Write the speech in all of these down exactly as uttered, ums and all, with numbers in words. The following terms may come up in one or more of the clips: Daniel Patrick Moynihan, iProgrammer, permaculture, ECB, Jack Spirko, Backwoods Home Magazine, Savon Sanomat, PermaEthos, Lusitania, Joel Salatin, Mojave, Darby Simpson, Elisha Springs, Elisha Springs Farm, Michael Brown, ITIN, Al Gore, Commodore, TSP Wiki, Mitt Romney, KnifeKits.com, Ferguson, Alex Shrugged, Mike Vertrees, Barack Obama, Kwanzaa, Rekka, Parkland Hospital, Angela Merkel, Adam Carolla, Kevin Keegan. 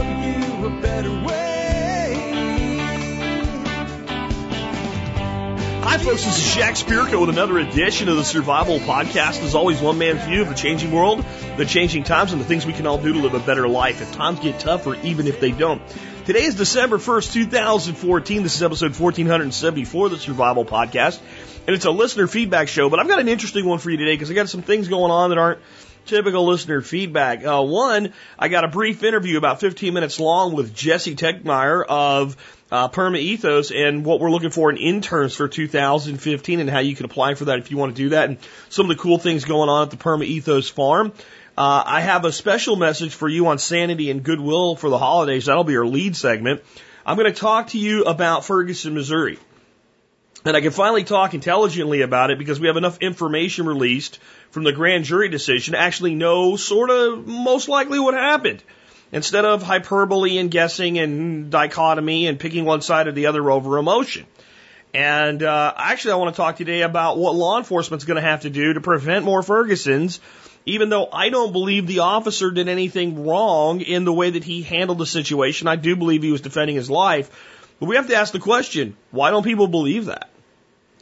show you a better way. Hi, folks. This is Jack Spirko with another edition of the Survival Podcast. As always, one man's view of the changing world, the changing times, and the things we can all do to live a better life if times get tough or even if they don't. Today is December first, two thousand fourteen. This is episode fourteen seventy-four of the Survival Podcast, and it's a listener feedback show, but I've got an interesting one for you today because I got some things going on that aren't typical listener feedback. Uh, one, I got a brief interview about fifteen minutes long with Jesse Tegmeyer of uh, PermaEthos and what we're looking for in interns for two thousand fifteen and how you can apply for that if you want to do that, and some of the cool things going on at the PermaEthos farm. Uh, I have a special message for you on sanity and goodwill for the holidays. That'll be our lead segment. I'm going to talk to you about Ferguson, Missouri. And I can finally talk intelligently about it because we have enough information released from the grand jury decision to actually know sort of most likely what happened, instead of hyperbole and guessing and dichotomy and picking one side or the other over emotion. And uh, actually, I want to talk today about what law enforcement's going to have to do to prevent more Fergusons, even though I don't believe the officer did anything wrong in the way that he handled the situation. I do believe he was defending his life. But we have to ask the question, why don't people believe that?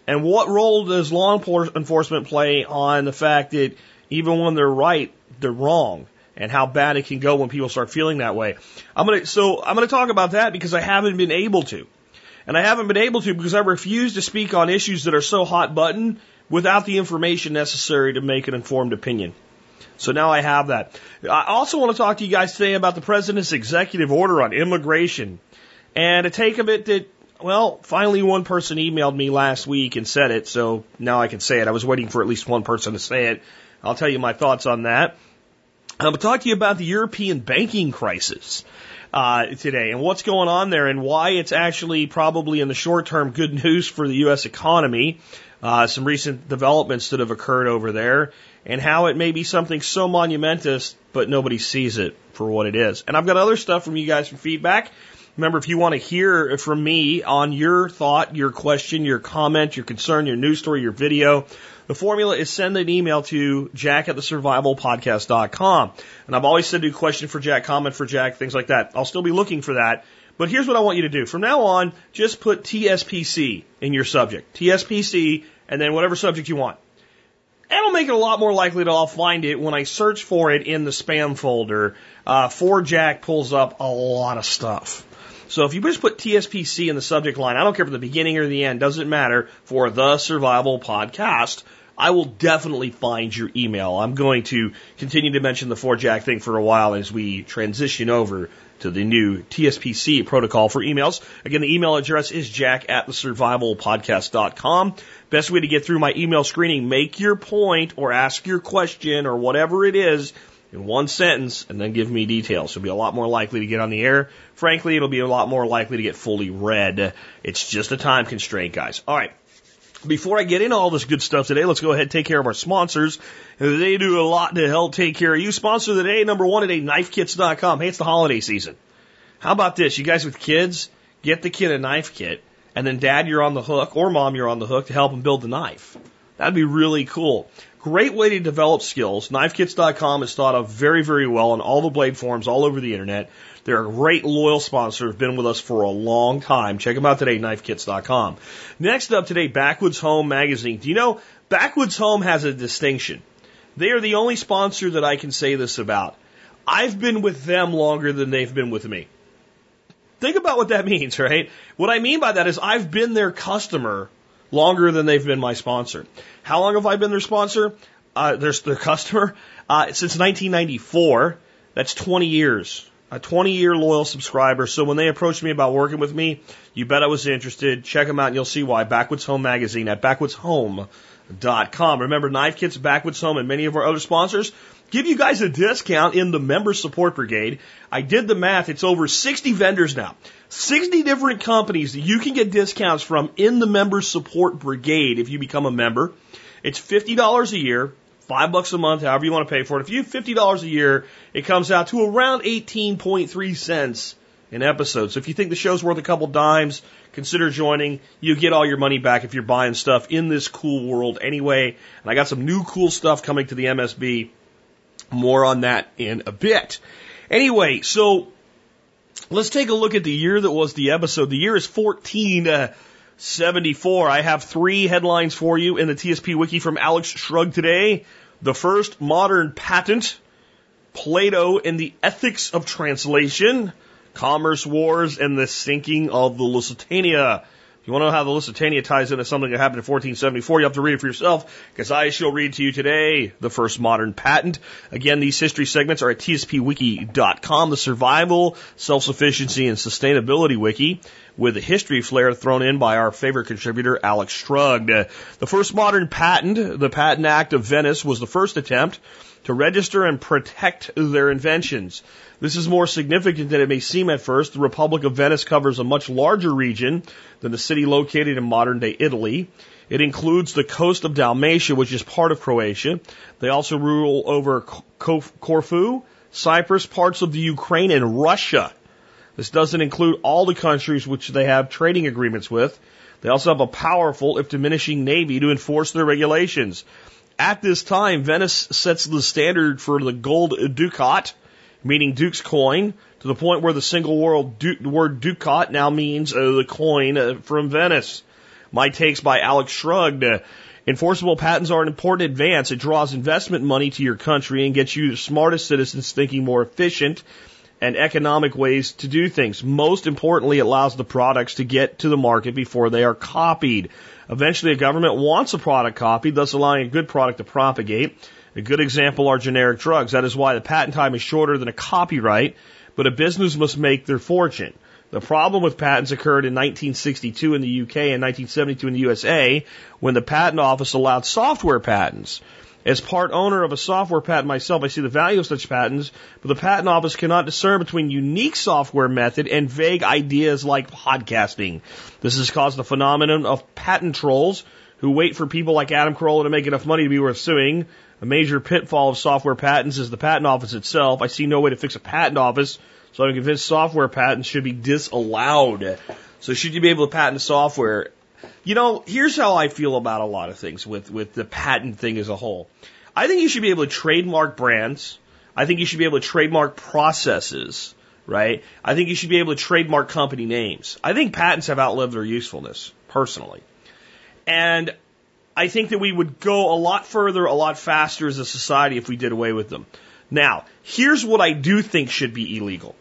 And what role does law enforcement play on the fact that even when they're right, they're wrong, and how bad it can go when people start feeling that way? I'm gonna, so I'm going to talk about that because I haven't been able to. And I haven't been able to because I refuse to speak on issues that are so hot button without the information necessary to make an informed opinion. So now I have that. I also want to talk to you guys today about the president's executive order on immigration, and a take of it that, well, finally one person emailed me last week and said it, so now I can say it. I was waiting for at least one person to say it. I'll tell you my thoughts on that. I'm going to talk to you about the European banking crisis uh, today, and what's going on there, and why it's actually probably in the short term good news for the U S economy, uh, some recent developments that have occurred over there, and how it may be something so monumentous, but nobody sees it for what it is. And I've got other stuff from you guys for feedback. Remember, if you want to hear from me on your thought, your question, your comment, your concern, your news story, your video, the formula is send an email to jack at the survival podcast dot com. And I've always said do question for Jack, comment for Jack, things like that. I'll still be looking for that. But here's what I want you to do. From now on, just put T S P C in your subject. T S P C, and then whatever subject you want. That'll make it a lot more likely that I'll find it when I search for it in the spam folder. Uh, for Jack pulls up a lot of stuff. So if you just put T S P C in the subject line, I don't care for the beginning or the end, doesn't matter, for the Survival Podcast, I will definitely find your email. I'm going to continue to mention the For Jack thing for a while as we transition over to the new T S P C protocol for emails. Again, the email address is jack at the survival podcast dot com. Best way to get through my email screening, make your point or ask your question or whatever it is in one sentence, and then give me details. It'll be a lot more likely to get on the air. Frankly, it'll be a lot more likely to get fully read. It's just a time constraint, guys. All right. Before I get into all this good stuff today, let's go ahead and take care of our sponsors. They do a lot to help take care of you. Sponsor of the day, number one today, Knife Kits dot com. Hey, it's the holiday season. How about this? You guys with kids, get the kid a knife kit, and then dad, you're on the hook, or mom, you're on the hook to help them build the knife. That'd be really cool. Great way to develop skills. Knife Kits dot com is thought of very, very well on all the blade forums all over the internet. They're a great loyal sponsor, have been with us for a long time. Check them out today, Knife Kits dot com. Next up today, Backwoods Home Magazine. Do you know, Backwoods Home has a distinction. They are the only sponsor that I can say this about. I've been with them longer than they've been with me. Think about what that means, right? What I mean by that is I've been their customer longer than they've been my sponsor. How long have I been their sponsor? Uh, their, their customer? Uh, since nineteen ninety-four. That's twenty years. A twenty-year loyal subscriber. So when they approached me about working with me, you bet I was interested. Check them out and you'll see why. Backwoods Home Magazine at backwoods home dot com. Remember, Knife Kits, Backwoods Home, and many of our other sponsors give you guys a discount in the Member Support Brigade. I did the math. It's over sixty vendors now. sixty different companies that you can get discounts from in the Member Support Brigade if you become a member. It's fifty dollars a year, five bucks a month, however you want to pay for it. If you have fifty dollars a year, it comes out to around eighteen point three cents an episode. So if you think the show's worth a couple dimes, consider joining. You get all your money back if you're buying stuff in this cool world anyway. And I got some new cool stuff coming to the M S B. More on that in a bit. Anyway, so Let's take a look at the year that was the episode. The year is fourteen seventy-four. I have three headlines for you in the T S P Wiki from Alex Shrugged today. The first, modern patent, Plato and the ethics of translation, commerce wars, and the sinking of the Lusitania. If you want to know how the Lusitania ties into something that happened in fourteen seventy-four, you have to read it for yourself, because I shall read to you today the first modern patent. Again, these history segments are at T S P wiki dot com, the survival, self-sufficiency, and sustainability wiki, with a history flair thrown in by our favorite contributor, Alex Shrugged. The first modern patent, the Patent Act of Venice, was the first attempt to register and protect their inventions. This is more significant than it may seem at first. The Republic of Venice covers a much larger region than the city located in modern-day Italy. It includes the coast of Dalmatia, which is part of Croatia. They also rule over Corfu, Cyprus, parts of the Ukraine, and Russia. This doesn't include all the countries which they have trading agreements with. They also have a powerful, if diminishing, navy to enforce their regulations. At this time, Venice sets the standard for the gold ducat, meaning Duke's coin, to the point where the single world du- word ducat now means uh, the coin uh, from Venice. My takes by Alex Shrugged. Uh, enforceable patents are an important advance. It draws investment money to your country and gets you the smartest citizens thinking more efficient and economic ways to do things. Most importantly, it allows the products to get to the market before they are copied. Eventually, a government wants a product copied, thus allowing a good product to propagate. A good example are generic drugs. That is why the patent time is shorter than a copyright, but a business must make their fortune. The problem with patents occurred in nineteen sixty-two in the U K and nineteen seventy-two in the U S A, when the patent office allowed software patents. As part owner of a software patent myself, I see the value of such patents, but the patent office cannot discern between unique software method and vague ideas like podcasting. This has caused the phenomenon of patent trolls who wait for people like Adam Carolla to make enough money to be worth suing. A major pitfall of software patents is the patent office itself. I see no way to fix a patent office, so I'm convinced software patents should be disallowed. So should you be able to patent software? You know, here's how I feel about a lot of things with, with the patent thing as a whole. I think you should be able to trademark brands. I think you should be able to trademark processes, right? I think you should be able to trademark company names. I think patents have outlived their usefulness, personally. And I think that we would go a lot further, a lot faster as a society if we did away with them. Now, here's what I do think should be illegal.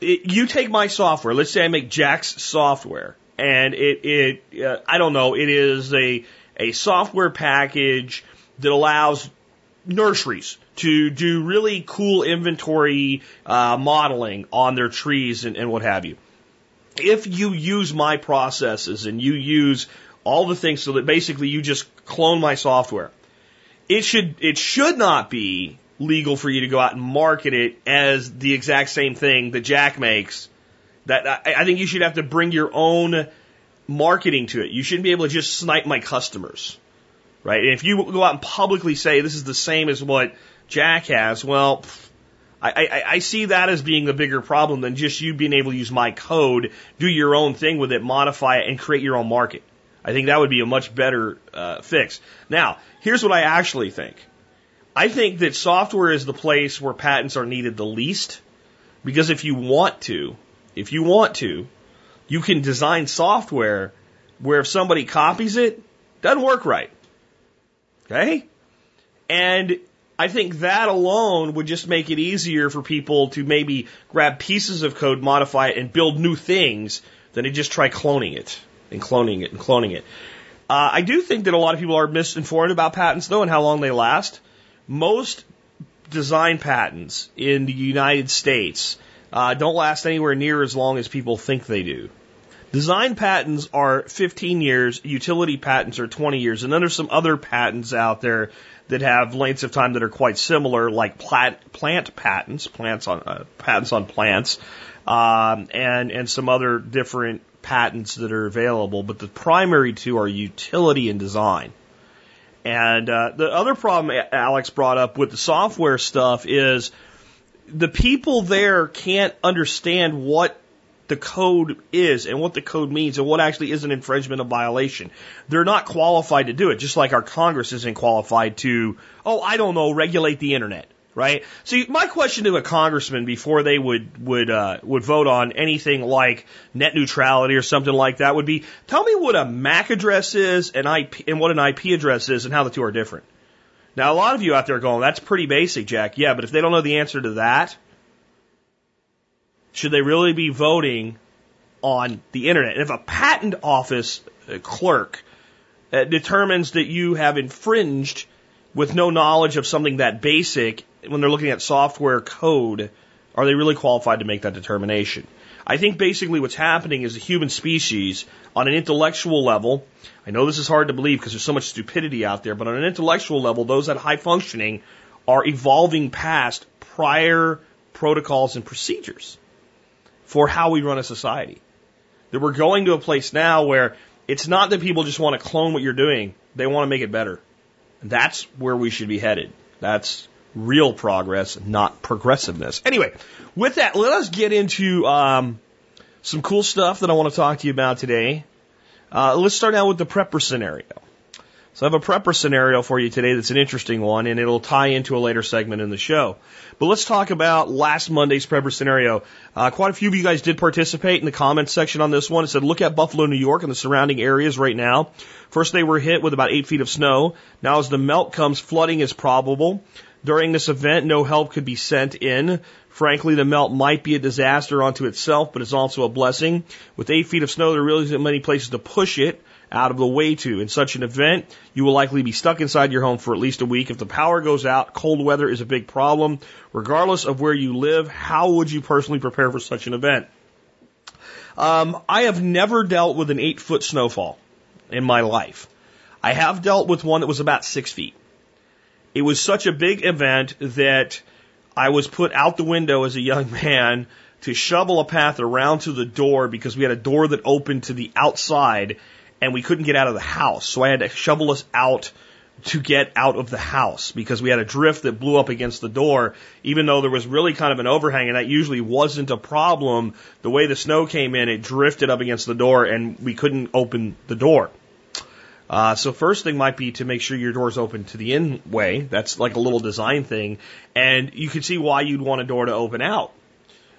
It, you take my software. Let's say I make Jack's software. And it, it uh, I don't know, it is a a software package that allows nurseries to do really cool inventory uh, modeling on their trees and, and what have you. If you use my processes and you use all the things so that basically you just clone my software, it should it should not be legal for you to go out and market it as the exact same thing that Jack makes. That I, I think you should have to bring your own marketing to it. You shouldn't be able to just snipe my customers, right? And if you go out and publicly say this is the same as what Jack has, well, I, I, I see that as being the bigger problem than just you being able to use my code, do your own thing with it, modify it, and create your own market. I think that would be a much better uh, fix. Now, here's what I actually think. I think that software is the place where patents are needed the least, because if you want to, If you want to, you can design software where if somebody copies it, it doesn't work right. Okay? And I think that alone would just make it easier for people to maybe grab pieces of code, modify it, and build new things than to just try cloning it and cloning it and cloning it. Uh, I do think that a lot of people are misinformed about patents, though, and how long they last. Most design patents in the United States Uh, don't last anywhere near as long as people think they do. Design patents are fifteen years, utility patents are twenty years, and then there's some other patents out there that have lengths of time that are quite similar, like plant, plant patents, plants on uh, patents on plants, um, and and some other different patents that are available. But the primary two are utility and design. And uh, the other problem Alex brought up with the software stuff is, the people there can't understand what the code is and what the code means and what actually is an infringement of violation. They're not qualified to do it, just like our Congress isn't qualified to, oh, I don't know, regulate the internet. right? So you, my question to a congressman before they would would uh, would vote on anything like net neutrality or something like that would be, tell me what a M A C address is and I P and what an I P address is and how the two are different. Now, a lot of you out there are going, that's pretty basic, Jack. Yeah, but if they don't know the answer to that, should they really be voting on the internet? And if a patent office clerk determines that you have infringed with no knowledge of something that basic when they're looking at software code, are they really qualified to make that determination? I think basically what's happening is the human species, on an intellectual level, I know this is hard to believe because there's so much stupidity out there, but on an intellectual level, those at high functioning are evolving past prior protocols and procedures for how we run a society. That we're going to a place now where it's not that people just want to clone what you're doing, they want to make it better. And that's where we should be headed. That's real progress, not progressiveness. Anyway, with that, let us get into um, some cool stuff that I want to talk to you about today. Uh, let's start out with the prepper scenario. So I have a prepper scenario for you today that's an interesting one, and it'll tie into a later segment in the show. But let's talk about last Monday's prepper scenario. Uh, quite a few of you guys did participate in the comments section on this one. It said, look at Buffalo, New York, and the surrounding areas right now. First, they were hit with about eight feet of snow. Now, as the melt comes, flooding is probable. During this event, no help could be sent in. Frankly, the melt might be a disaster unto itself, but it's also a blessing. With eight feet of snow, there really isn't many places to push it out of the way to. In such an event, you will likely be stuck inside your home for at least a week. If the power goes out, cold weather is a big problem. Regardless of where you live, how would you personally prepare for such an event? Um, I have never dealt with an eight-foot snowfall in my life. I have dealt with one that was about six feet. It was such a big event that I was put out the window as a young man to shovel a path around to the door because we had a door that opened to the outside and we couldn't get out of the house. So I had to shovel us out to get out of the house because we had a drift that blew up against the door, even though there was really kind of an overhang, and that usually wasn't a problem. The way the snow came in, it drifted up against the door and we couldn't open the door. Uh, so first thing might be to make sure your door's open to the in way. That's like a little design thing. And you can see why you'd want a door to open out.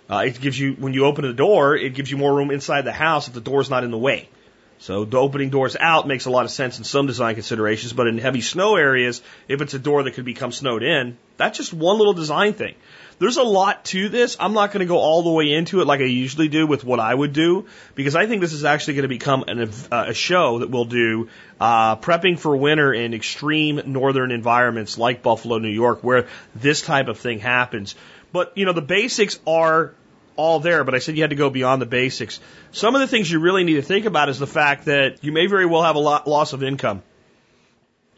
Uh, it gives you, when you open the door, it gives you more room inside the house if the door's not in the way. So the opening doors out makes a lot of sense in some design considerations, but in heavy snow areas, if it's a door that could become snowed in, that's just one little design thing. There's a lot to this. I'm not going to go all the way into it like I usually do with what I would do, because I think this is actually going to become an, uh, a show that we'll do uh, prepping for winter in extreme northern environments like Buffalo, New York, where this type of thing happens. But, you know, the basics are all there, but I said you had to go beyond the basics. Some of the things you really need to think about is the fact that you may very well have a lot, loss of income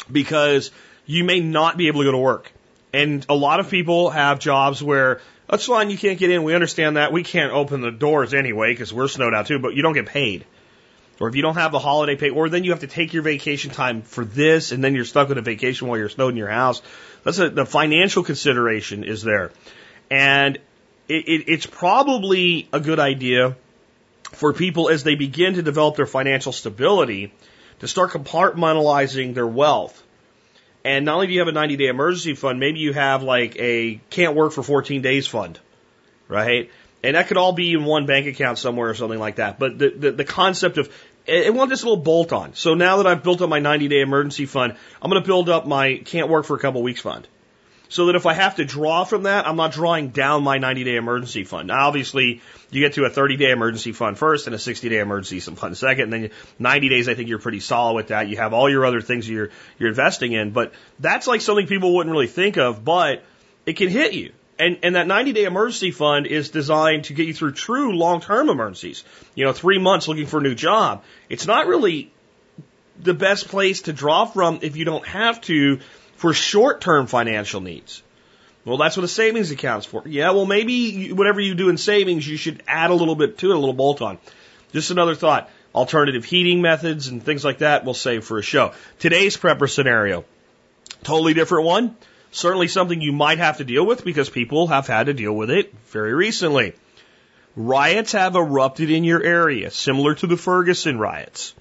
because you may not be able to go to work. And a lot of people have jobs where, that's fine, you can't get in. We understand that. We can't open the doors anyway because we're snowed out too, but you don't get paid. Or if you don't have the holiday pay, or then you have to take your vacation time for this, and then you're stuck with a vacation while you're snowed in your house. That's a, the financial consideration is there. And it, it, it's probably a good idea for people as they begin to develop their financial stability to start compartmentalizing their wealth. And not only do you have a ninety-day emergency fund, maybe you have like a can't work for fourteen days fund, right? And that could all be in one bank account somewhere or something like that. But the the, the concept of, I want this little bolt on. So now that I've built up my ninety-day emergency fund, I'm going to build up my can't work for a couple weeks fund. So that if I have to draw from that, I'm not drawing down my ninety-day emergency fund. Now, obviously, you get to a thirty-day emergency fund first and a sixty-day emergency fund second, and then ninety days, I think you're pretty solid with that. You have all your other things you're you're investing in. But that's like something people wouldn't really think of, but it can hit you. And and that ninety-day emergency fund is designed to get you through true long-term emergencies. You know, three months looking for a new job. It's not really the best place to draw from if you don't have to for short-term financial needs. Well, that's what a savings account's for. Yeah, well, maybe you, whatever you do in savings, you should add a little bit to it, a little bolt-on. Just another thought. Alternative heating methods and things like that we'll save for a show. Today's prepper scenario, totally different one. Certainly something you might have to deal with because people have had to deal with it very recently. Riots have erupted in your area, similar to the Ferguson riots.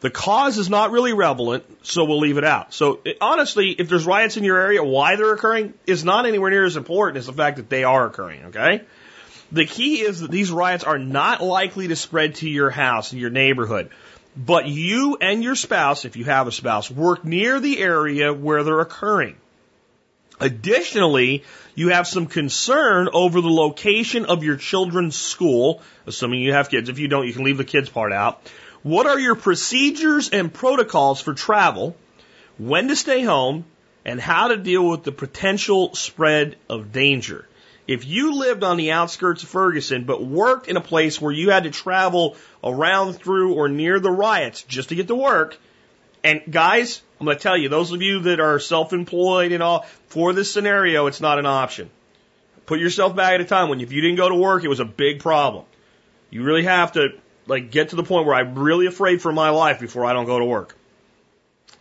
The cause is not really relevant, so we'll leave it out. So it, honestly, if there's riots in your area, why they're occurring is not anywhere near as important as the fact that they are occurring, okay? The key is that these riots are not likely to spread to your house and your neighborhood. But you and your spouse, if you have a spouse, work near the area where they're occurring. Additionally, you have some concern over the location of your children's school, assuming you have kids. If you don't, you can leave the kids part out. What are your procedures and protocols for travel, when to stay home, and how to deal with the potential spread of danger? If you lived on the outskirts of Ferguson but worked in a place where you had to travel around, through, or near the riots just to get to work, and guys, I'm going to tell you, those of you that are self-employed and all, for this scenario, it's not an option. Put yourself back at a time when if you didn't go to work, it was a big problem. You really have to like get to the point where I'm really afraid for my life before I don't go to work.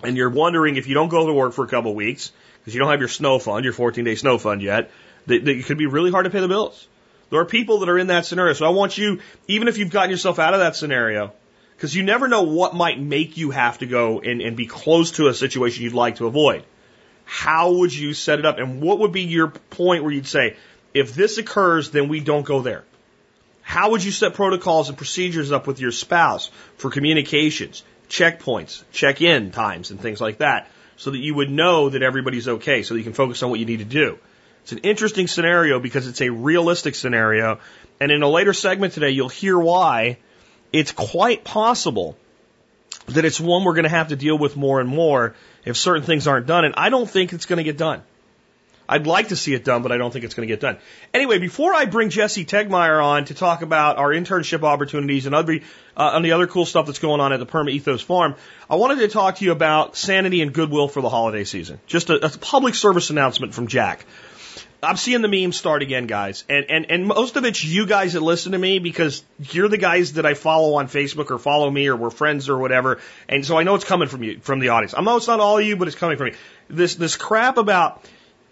And you're wondering if you don't go to work for a couple of weeks because you don't have your snow fund, your fourteen-day snow fund yet, that it could be really hard to pay the bills. There are people that are in that scenario. So I want you, even if you've gotten yourself out of that scenario, because you never know what might make you have to go and, and be close to a situation you'd like to avoid. How would you set it up? And what would be your point where you'd say, if this occurs, then we don't go there? How would you set protocols and procedures up with your spouse for communications, checkpoints, check-in times, and things like that, so that you would know that everybody's okay, so that you can focus on what you need to do? It's an interesting scenario because it's a realistic scenario, and in a later segment today, you'll hear why it's quite possible that it's one we're going to have to deal with more and more if certain things aren't done, and I don't think it's going to get done. I'd like to see it done, but I don't think it's going to get done. Anyway, before I bring Jesse Tegmeyer on to talk about our internship opportunities and other, uh, and the other cool stuff that's going on at the PermaEthos Farm, I wanted to talk to you about sanity and goodwill for the holiday season. Just a, a public service announcement from Jack. I'm seeing the memes start again, guys. And, and, and most of it's you guys that listen to me because you're the guys that I follow on Facebook or follow me or we're friends or whatever. And so I know it's coming from you, from the audience. I know it's not all of you, but it's coming from me. This, this crap about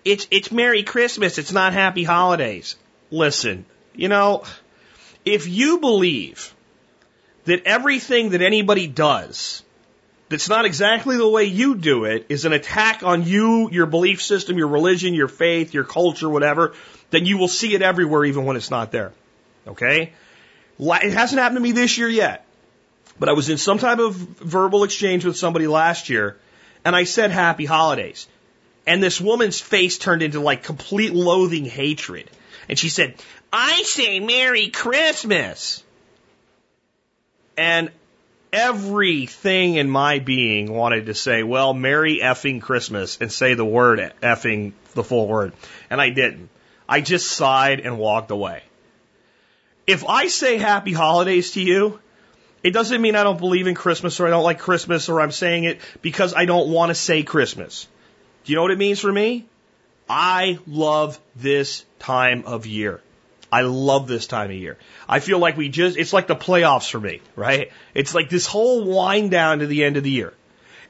it's, it's Merry Christmas. It's not Happy Holidays. Listen, you know, if you believe that everything that anybody does that's not exactly the way you do it is an attack on you, your belief system, your religion, your faith, your culture, whatever, then you will see it everywhere even when it's not there. Okay? It hasn't happened to me this year yet, but I was in some type of verbal exchange with somebody last year, and I said Happy Holidays. And this woman's face turned into like complete loathing hatred. And she said, I say Merry Christmas. And everything in my being wanted to say, well, Merry effing Christmas and say the word effing, the full word. And I didn't. I just sighed and walked away. If I say Happy Holidays to you, it doesn't mean I don't believe in Christmas or I don't like Christmas or I'm saying it because I don't want to say Christmas. Do you know what it means for me? I love this time of year. I love this time of year. I feel like we just, it's like the playoffs for me, right? It's like this whole wind down to the end of the year.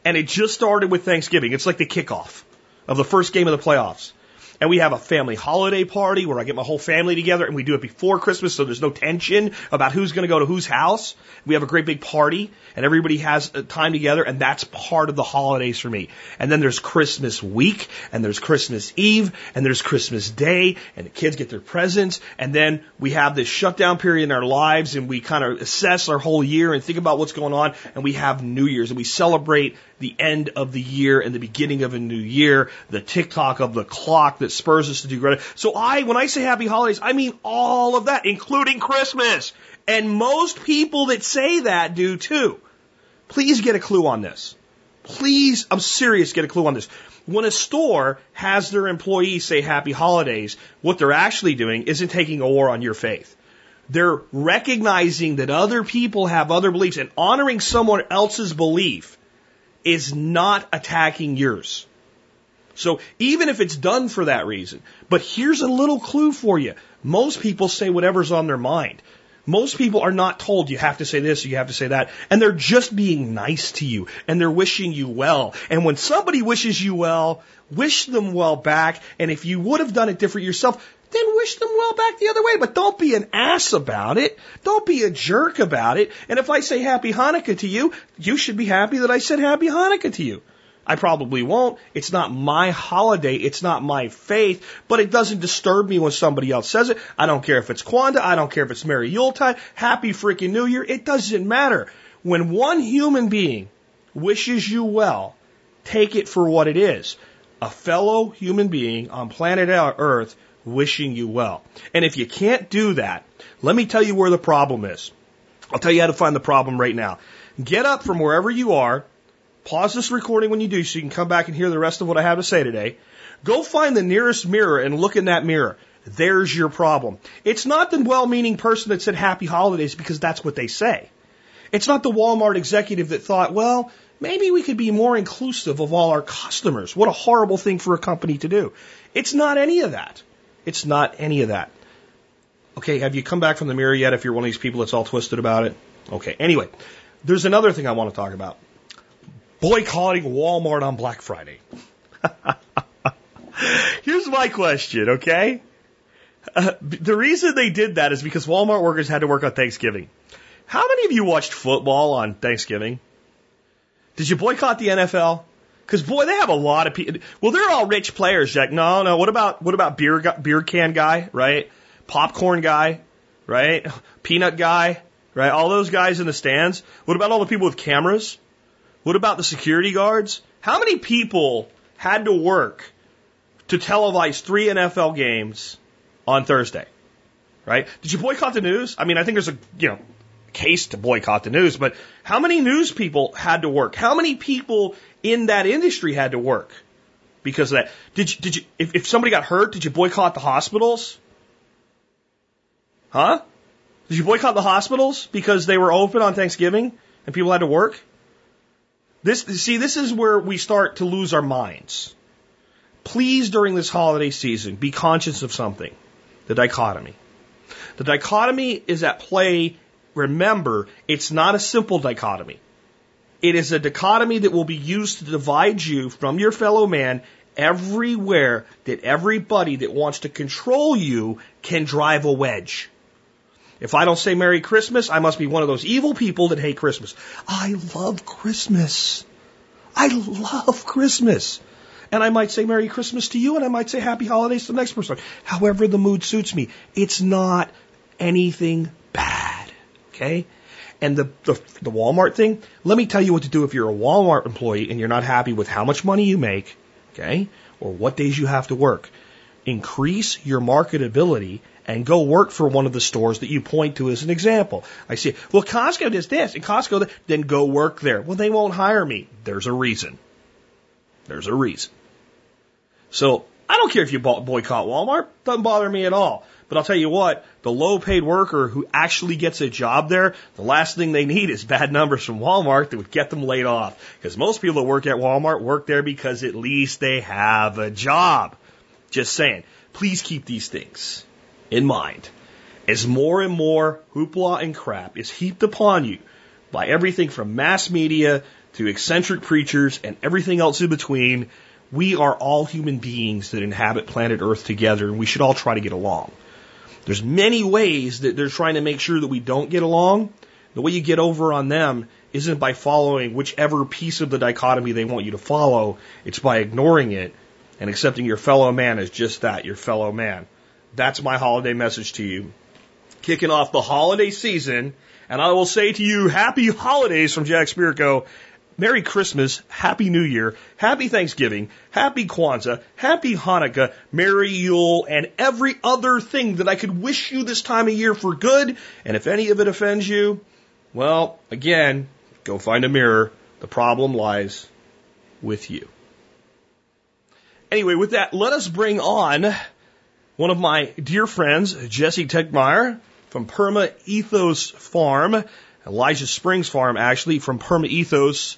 And it just started with Thanksgiving. It's like the kickoff of the first game of the playoffs. And we have a family holiday party where I get my whole family together and we do it before Christmas so there's no tension about who's going to go to whose house. We have a great big party and everybody has time together and that's part of the holidays for me. And then there's Christmas week and there's Christmas Eve and there's Christmas Day and the kids get their presents and then we have this shutdown period in our lives and we kind of assess our whole year and think about what's going on and we have New Year's and we celebrate the end of the year and the beginning of a new year, the tick-tock of the clock that spurs us to do great. So I, when I say Happy Holidays, I mean all of that, including Christmas. And most people that say that do too. Please get a clue on this. Please, I'm serious, get a clue on this. When a store has their employees say Happy Holidays, what they're actually doing isn't taking a war on your faith. They're recognizing that other people have other beliefs and honoring someone else's belief is not attacking yours. So even if it's done for that reason, but here's a little clue for you. Most people say whatever's on their mind. Most people are not told you have to say this or you have to say that, and they're just being nice to you, and they're wishing you well. And when somebody wishes you well, wish them well back, and if you would have done it different yourself, then wish them well back the other way. But don't be an ass about it. Don't be a jerk about it. And if I say Happy Hanukkah to you, you should be happy that I said Happy Hanukkah to you. I probably won't. It's not my holiday. It's not my faith. But it doesn't disturb me when somebody else says it. I don't care if it's Kwanzaa. I don't care if it's Merry Yuletide. Happy freaking New Year. It doesn't matter. When one human being wishes you well, take it for what it is. A fellow human being on planet Earth wishing you well. And if you can't do that, let me tell you where the problem is. I'll tell you how to find the problem right now. Get up from wherever you are. Pause this recording when you do so you can come back and hear the rest of what I have to say today. Go find the nearest mirror and look in that mirror. There's your problem. It's not the well-meaning person that said happy holidays because that's what they say. It's not the Walmart executive that thought, well, maybe we could be more inclusive of all our customers. What a horrible thing for a company to do. It's not any of that. It's not any of that. Okay, have you come back from the mirror yet if you're one of these people that's all twisted about it? Okay, anyway, there's another thing I want to talk about. Boycotting Walmart on Black Friday. Here's my question, okay? Uh, the reason they did that is because Walmart workers had to work on Thanksgiving. How many of you watched football on Thanksgiving? Did you boycott the N F L? Because, boy, they have a lot of people. Well, they're all rich players, Jack. No, no, what about what about beer, beer can guy, right? Popcorn guy, right? Peanut guy, right? All those guys in the stands. What about all the people with cameras? What about the security guards? How many people had to work to televise three N F L games on Thursday? Right? Did you boycott the news? I mean, I think there's a, you know, case to boycott the news, but how many news people had to work? How many people in that industry had to work because of that? Did you, did you if, if somebody got hurt, did you boycott the hospitals? Huh? Did you boycott the hospitals because they were open on Thanksgiving and people had to work? This, see, this is where we start to lose our minds. Please, during this holiday season, be conscious of something. The dichotomy. The dichotomy is at play. Remember, it's not a simple dichotomy. It is a dichotomy that will be used to divide you from your fellow man everywhere that everybody that wants to control you can drive a wedge. If I don't say Merry Christmas, I must be one of those evil people that hate Christmas. I love Christmas. I love Christmas. And I might say Merry Christmas to you, and I might say Happy Holidays to the next person. However the mood suits me. It's not anything bad. Okay? And the, the, the Walmart thing, let me tell you what to do if you're a Walmart employee and you're not happy with how much money you make, okay, or what days you have to work. Increase your marketability and go work for one of the stores that you point to as an example. I see, well, Costco does this, and Costco does, then go work there. Well, they won't hire me. There's a reason. There's a reason. So I don't care if you boycott Walmart. Doesn't bother me at all. But I'll tell you what, the low-paid worker who actually gets a job there, the last thing they need is bad numbers from Walmart that would get them laid off. Because most people that work at Walmart work there because at least they have a job. Just saying, please keep these things in mind. As more and more hoopla and crap is heaped upon you by everything from mass media to eccentric preachers and everything else in between, we are all human beings that inhabit planet Earth together, and we should all try to get along. There's many ways that they're trying to make sure that we don't get along. The way you get over on them isn't by following whichever piece of the dichotomy they want you to follow. It's by ignoring it and accepting your fellow man as just that, your fellow man. That's my holiday message to you. Kicking off the holiday season, and I will say to you, Happy Holidays from Jack Spirko. Merry Christmas, Happy New Year, Happy Thanksgiving, Happy Kwanzaa, Happy Hanukkah, Merry Yule, and every other thing that I could wish you this time of year for good. And if any of it offends you, well, again, go find a mirror. The problem lies with you. Anyway, with that, let us bring on one of my dear friends, Jesse Tegmeyer from PermaEthos Farm, Elijah Springs Farm, actually, from PermaEthos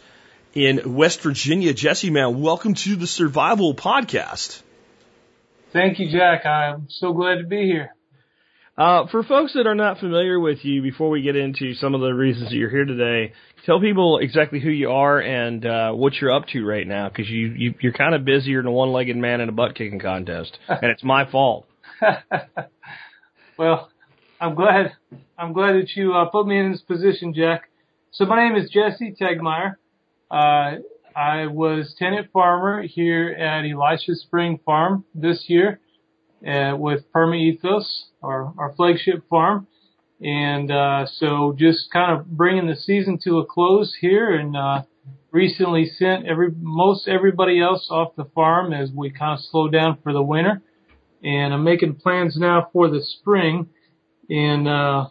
in West Virginia. Jesse, man, welcome to the Survival Podcast. Thank you, Jack. I'm so glad to be here. Uh, for folks that are not familiar with you, before we get into some of the reasons that you're here today, tell people exactly who you are and uh, what you're up to right now, because you, you, you're kind of busier than a one-legged man in a butt-kicking contest, and it's my fault. Well, I'm glad I'm glad that you uh, put me in this position, Jack. So my name is Jesse Tegmeyer. Uh, I was tenant farmer here at Elisha Springs Farm this year uh, with PermaEthos, our, our flagship farm. And uh, so just kind of bringing the season to a close here, and uh, recently sent every most everybody else off the farm as we kind of slow down for the winter. And I'm making plans now for the spring. And uh,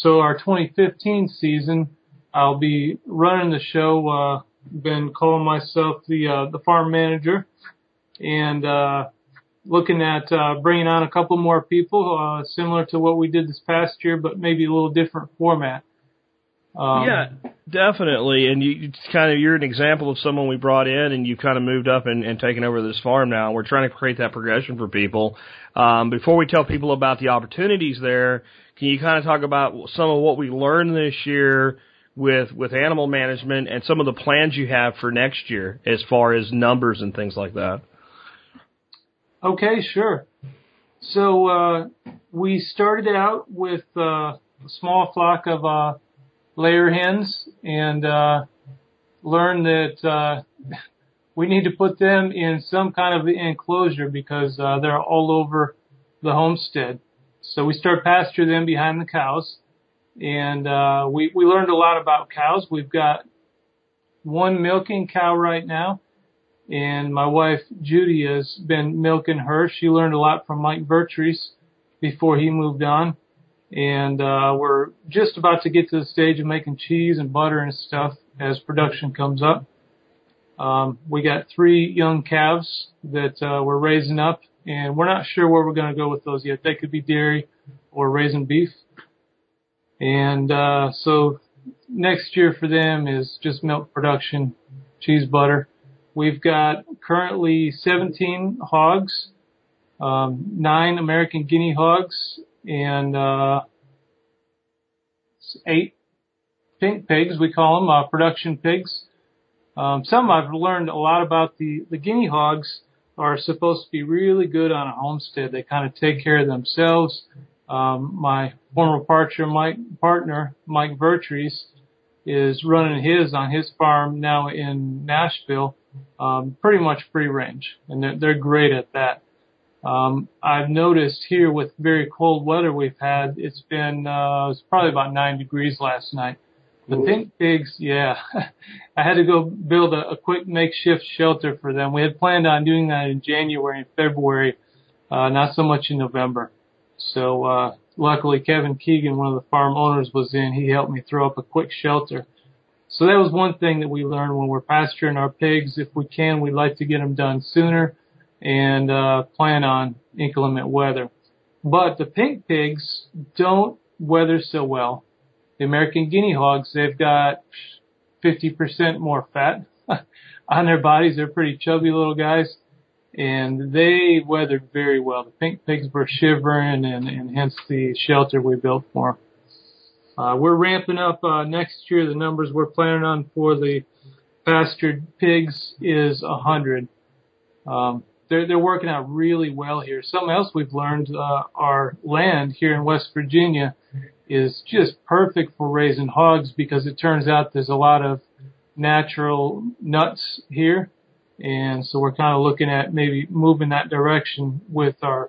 so our twenty fifteen season, I'll be running the show. Uh, been calling myself the uh, the farm manager, and uh, looking at uh, bringing on a couple more people, uh, similar to what we did this past year, but maybe a little different format. Um, yeah, definitely. And you, it's kind of you're an example of someone we brought in, and you've kind of moved up and, and taken over this farm now. We're trying to create that progression for people. Um, before we tell people about the opportunities there, can you kind of talk about some of what we learned this year with with animal management and some of the plans you have for next year as far as numbers and things like that? Okay, sure. So uh, we started out with uh, a small flock of uh, layer hens, and uh, learned that uh, we need to put them in some kind of enclosure because uh, they're all over the homestead. So we start pasture them behind the cows, and uh, we, we learned a lot about cows. We've got one milking cow right now, and my wife Judy has been milking her. She learned a lot from Mike Vertrees before he moved on. And uh we're just about to get to the stage of making cheese and butter and stuff as production comes up. Um we got three young calves that uh we're raising up, and we're not sure where we're going to go with those yet. They could be dairy or raising beef. And uh so next year for them is just milk production, cheese, butter. We've got currently seventeen hogs, um nine American guinea hogs, and uh eight pink pigs, we call them, uh, production pigs. Um, some I've learned a lot about. The, the guinea hogs are supposed to be really good on a homestead. They kind of take care of themselves. Um, my former partner, Mike, partner, Mike Vertrees, is running his on his farm now in Nashville, um, pretty much free range, and they're, they're great at that. Um, I've noticed here with very cold weather we've had, it's been, uh, it's probably about nine degrees last night. The Ooh. Pink pigs, yeah, I had to go build a, a quick makeshift shelter for them. We had planned on doing that in January and February, uh, not so much in November. So, uh, luckily Kevin Keegan, one of the farm owners, was in. He helped me throw up a quick shelter. So that was one thing that we learned when we're pasturing our pigs. If we can, we'd like to get them done sooner and uh plan on inclement weather. But the pink pigs don't weather so well. The American guinea hogs, they've got fifty percent more fat on their bodies. They're pretty chubby little guys, and they weathered very well. The pink pigs were shivering, and, and hence the shelter we built for them. Uh, we're ramping up uh, next year. The numbers we're planning on for the pastured pigs is one hundred. Um, They're, they're working out really well here. Something else we've learned, uh, our land here in West Virginia is just perfect for raising hogs because it turns out there's a lot of natural nuts here. And so we're kind of looking at maybe moving that direction with our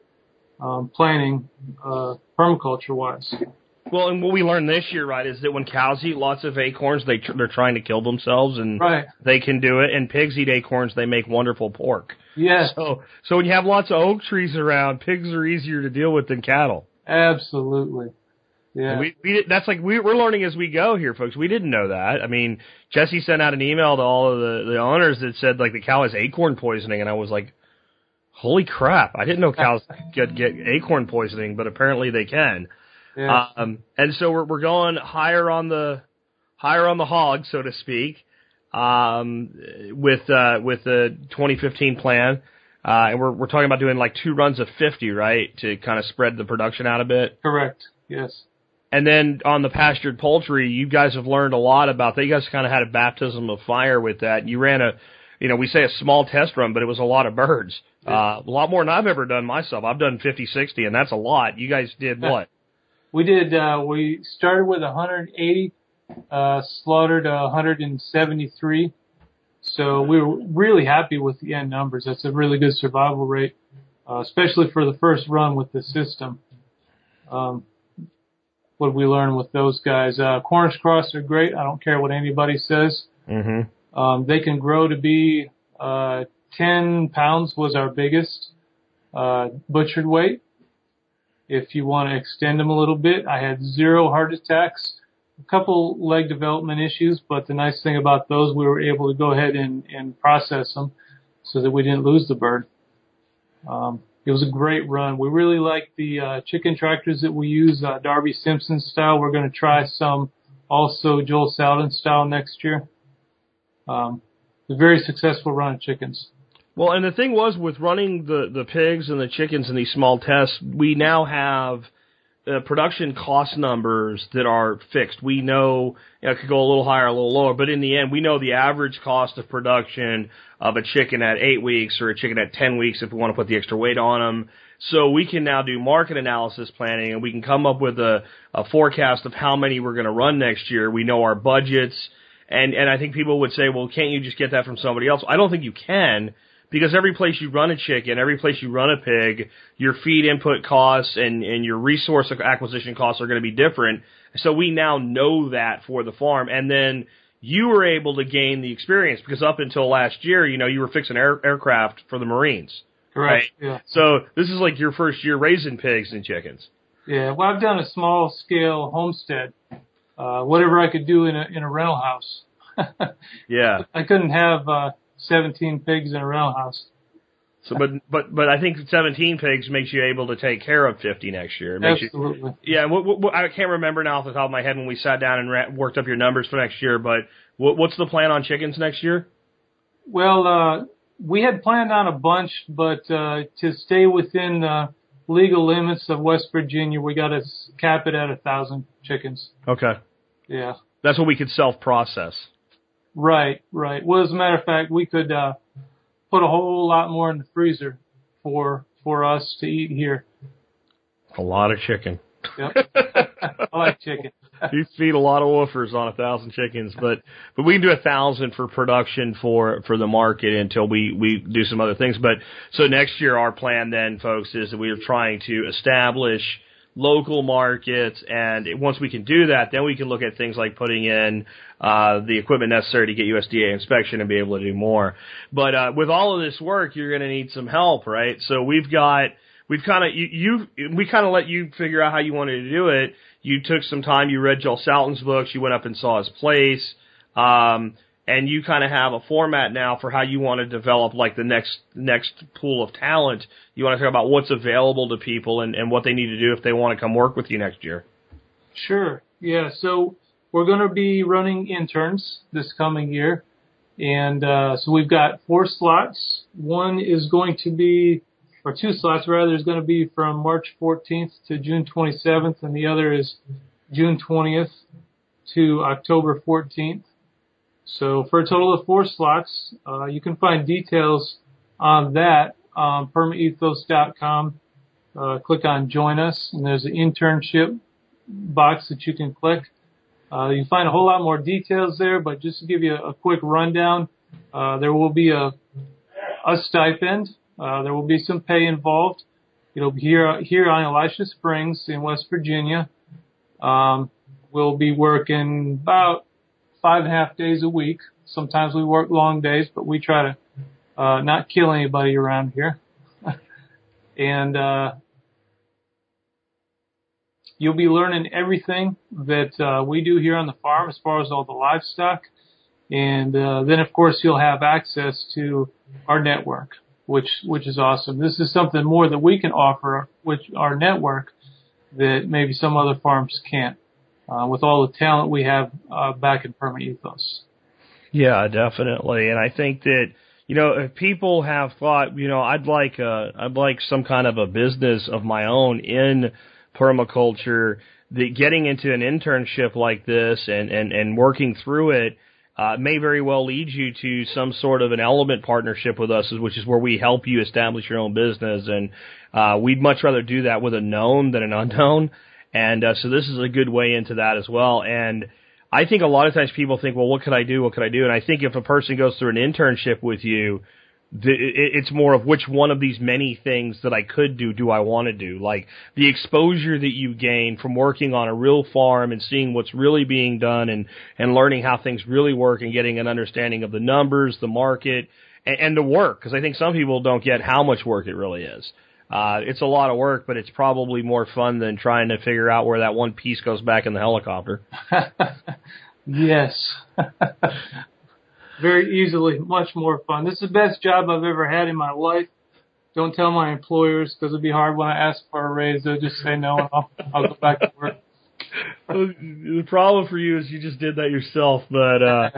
um, planning, uh, permaculture-wise. Well, and what we learned this year, right, is that when cows eat lots of acorns, they tr- they're trying to kill themselves, and right. they can do it. And pigs eat acorns; they make wonderful pork. Yes. So, so when you have lots of oak trees around, pigs are easier to deal with than cattle. Absolutely. Yeah. We, we that's like we, we're learning as we go here, folks. We didn't know that. I mean, Jesse sent out an email to all of the, the owners that said like the cow has acorn poisoning, and I was like, holy crap! I didn't know cows could get acorn poisoning, but apparently they can. Yeah. Um, and so we're, we're going higher on the, higher on the hog, so to speak, um, with, uh, with the twenty fifteen plan. Uh, and we're, we're talking about doing like two runs of fifty, right? To kind of spread the production out a bit. Correct. Yes. And then on the pastured poultry, you guys have learned a lot about that. You guys kind of had a baptism of fire with that. You ran a, you know, we say a small test run, but it was a lot of birds. Yeah. Uh, a lot more than I've ever done myself. I've done fifty, sixty, and that's a lot. You guys did what? We did, uh, we started with one hundred eighty, uh, slaughtered one hundred seventy-three. So we were really happy with the end numbers. That's a really good survival rate, uh, especially for the first run with the system. Um, what did we learn with those guys? Uh, Cornish cross are great. I don't care what anybody says. Mm-hmm. Um, they can grow to be, uh, ten pounds was our biggest, uh, butchered weight. If you want to extend them a little bit, I had zero heart attacks, a couple leg development issues, but the nice thing about those, we were able to go ahead and, and process them so that we didn't lose the bird. Um, it was a great run. We really like the uh, chicken tractors that we use, uh, Darby Simpson style. We're going to try some also Joel Salatin style next year. Um, a very successful run of chickens. Well, and the thing was with running the, the pigs and the chickens in these small tests, we now have uh, production cost numbers that are fixed. We know, you know, it could go a little higher, a little lower, but in the end, we know the average cost of production of a chicken at eight weeks or a chicken at ten weeks if we want to put the extra weight on them. So we can now do market analysis planning, and we can come up with a, a forecast of how many we're going to run next year. We know our budgets. And, and I think people would say, well, can't you just get that from somebody else? I don't think you can, because every place you run a chicken, every place you run a pig, your feed input costs and, and your resource acquisition costs are going to be different. So we now know that for the farm. And then you were able to gain the experience, because up until last year, you know, you were fixing air, aircraft for the Marines. Correct. Right? Yeah. So this is like your first year raising pigs and chickens. Yeah. Well, I've done a small scale homestead. Uh, whatever I could do in a, in a rental house. Yeah. I couldn't have, uh, seventeen pigs in a rental house. So, but, but, but I think seventeen pigs makes you able to take care of fifty next year. Absolutely. You, yeah. What, what, I can't remember now off the top of my head when we sat down and ra- worked up your numbers for next year, but what, what's the plan on chickens next year? Well, uh, we had planned on a bunch, but, uh, to stay within, uh, legal limits of West Virginia, we got to cap it at a thousand chickens. Okay. Yeah. That's what we could self-process. Right, right. Well, as a matter of fact, we could uh, put a whole lot more in the freezer for for us to eat here. A lot of chicken. Yep. I like chicken. You feed a lot of woofers on a thousand chickens, but but we can do a thousand for production for for the market until we we do some other things. But so next year, our plan then, folks, is that we are trying to establish local markets, and once we can do that, then we can look at things like putting in uh the equipment necessary to get U S D A inspection and be able to do more. But uh with all of this work, you're going to need some help, right? So we've got we've kind of you, you we kind of let you figure out how you wanted to do it. You took some time. You read Joel Salatin's books. You went up and saw his place, um, and you kind of have a format now for how you want to develop like the next next pool of talent. You want to talk about what's available to people and, and what they need to do if they want to come work with you next year. Sure. Yeah. So we're going to be running interns this coming year, and uh, so we've got four slots. One is going to be. Or two slots, rather, is going to be from March fourteenth to June twenty-seventh, and the other is June twentieth to October fourteenth. So for a total of four slots, uh, you can find details on that on Perma Ethos dot com. Uh, click on Join Us, and there's an internship box that you can click. Uh, you can find a whole lot more details there, but just to give you a, a quick rundown, uh, there will be a, a stipend. Uh, there will be some pay involved. It'll be here, here on Elisha Springs in West Virginia. Um, we'll be working about five and a half days a week. Sometimes we work long days, but we try to, uh, not kill anybody around here. and, uh, you'll be learning everything that, uh, we do here on the farm as far as all the livestock. And, uh, then of course you'll have access to our network. Which which is awesome. This is something more that we can offer, which our network, that maybe some other farms can't, uh, with all the talent we have uh, back in PermaEthos. Yeah, definitely. And I think that, you know, if people have thought, you know, I'd like a, I'd like some kind of a business of my own in permaculture, that getting into an internship like this and, and, and working through it uh, may very well lead you to some sort of an element partnership with us, which is where we help you establish your own business. And uh, we'd much rather do that with a known than an unknown. And uh, so this is a good way into that as well. And I think a lot of times people think, well, what could I do? What could I do? And I think if a person goes through an internship with you, it's more of which one of these many things that I could do do I want to do. Like the exposure that you gain from working on a real farm and seeing what's really being done and, and learning how things really work and getting an understanding of the numbers, the market, and, and the work. Because I think some people don't get how much work it really is. Uh, it's a lot of work, but it's probably more fun than trying to figure out where that one piece goes back in the helicopter. Yes. Very easily, much more fun. This is the best job I've ever had in my life. Don't tell my employers, because it'd be hard when I ask for a raise. They'll just say no, and I'll, I'll go back to work. The problem for you is you just did that yourself, but uh,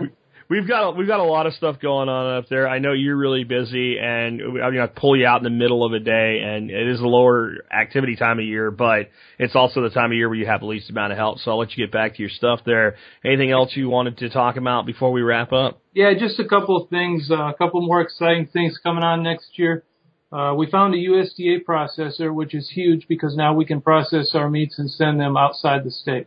we, we've got we've got a lot of stuff going on up there. I know you're really busy, and I'm going to pull you out in the middle of a day, and it is a lower activity time of year, but it's also the time of year where you have the least amount of help, so I'll let you get back to your stuff there. Anything else you wanted to talk about before we wrap up? Yeah, just a couple of things, uh, a couple more exciting things coming on next year. Uh, we found a U S D A processor, which is huge because now we can process our meats and send them outside the state.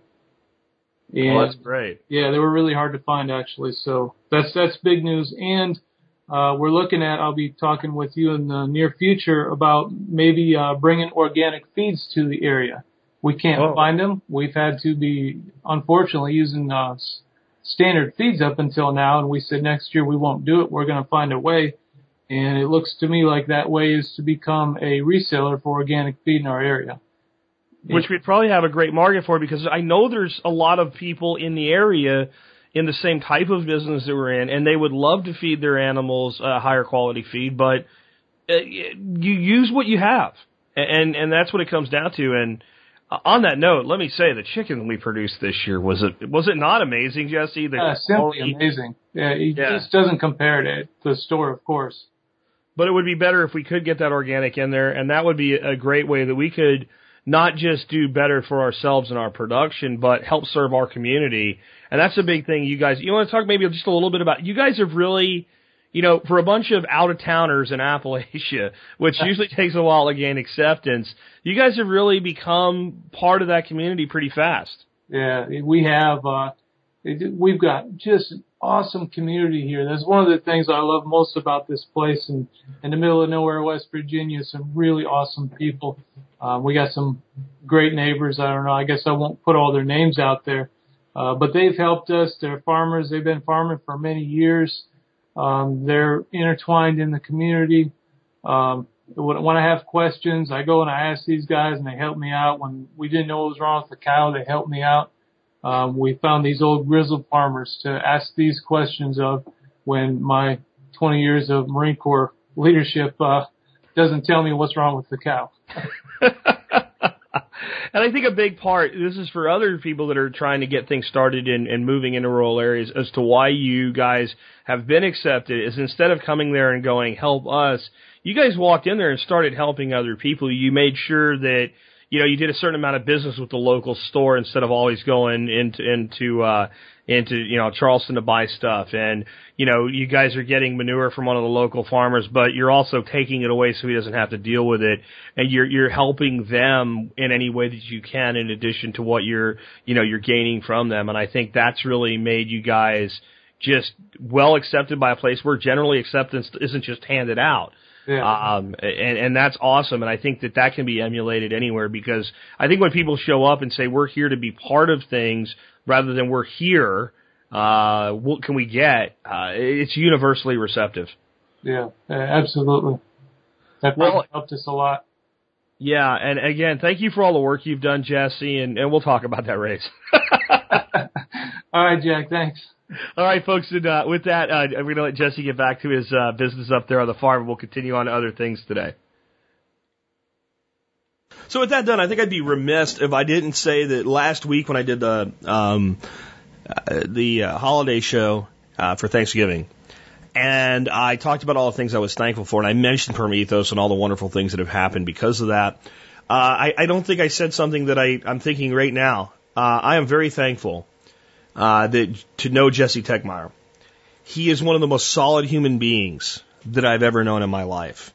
And, oh, that's great. Yeah, they were really hard to find, actually. So that's that's big news. And uh, we're looking at, I'll be talking with you in the near future about maybe uh, bringing organic feeds to the area. We can't oh. find them. We've had to be, unfortunately, using uh, standard feeds up until now. And we said next year we won't do it. We're going to find a way. And it looks to me like that way is to become a reseller for organic feed in our area. Which we'd probably have a great market for, because I know there's a lot of people in the area in the same type of business that we're in, and they would love to feed their animals uh, higher quality feed, but uh, you use what you have, and and that's what it comes down to. And uh, on that note, let me say the chicken we produced this year, was it was it not amazing, Jesse? The uh, simply amazing. Yeah, it yeah. just doesn't compare to the store, of course. But it would be better if we could get that organic in there, and that would be a great way that we could – not just do better for ourselves and our production, but help serve our community. And that's a big thing, you guys. You want to talk maybe just a little bit about, you guys have really, you know, for a bunch of out-of-towners in Appalachia, which usually takes a while to gain acceptance, you guys have really become part of that community pretty fast. Yeah, we have. Uh, we've got just an awesome community here. That's one of the things I love most about this place. And in the middle of nowhere, West Virginia, some really awesome people. Um, we got some great neighbors. I don't know. I guess I won't put all their names out there. Uh, but they've helped us. They're farmers. They've been farming for many years. Um, they're intertwined in the community. Um, when I have questions, I go and I ask these guys, and they help me out. When we didn't know what was wrong with the cow, they helped me out. Um, we found these old grizzled farmers to ask these questions of when my twenty years of Marine Corps leadership uh, doesn't tell me what's wrong with the cow. And I think a big part, this is for other people that are trying to get things started and, and moving into rural areas, as to why you guys have been accepted, is instead of coming there and going, help us, you guys walked in there and started helping other people. You made sure that, you know, you did a certain amount of business with the local store instead of always going into, into, uh, into, you know, Charleston to buy stuff. And, you know, you guys are getting manure from one of the local farmers, but you're also taking it away so he doesn't have to deal with it. And you're, you're helping them in any way that you can, in addition to what you're, you know, you're gaining from them. And I think that's really made you guys just well accepted by a place where generally acceptance isn't just handed out. Yeah. Um, and, and that's awesome. And I think that that can be emulated anywhere, because I think when people show up and say, we're here to be part of things rather than we're here, uh, what can we get? Uh, it's universally receptive. Yeah, absolutely. That well, helped us a lot. Yeah. And again, thank you for all the work you've done, Jesse. And, and we'll talk about that race. All right, Jack. Thanks. All right, folks, and, uh, with that, uh, I'm going to let Jesse get back to his uh, business up there on the farm, and we'll continue on to other things today. So with that done, I think I'd be remiss if I didn't say that last week when I did the um, uh, the uh, holiday show uh, for Thanksgiving, and I talked about all the things I was thankful for, and I mentioned PermaEthos and all the wonderful things that have happened because of that, uh, I, I don't think I said something that I, I'm thinking right now. Uh, I am very thankful uh, that to know Jesse Tegmeyer. He is one of the most solid human beings that I've ever known in my life.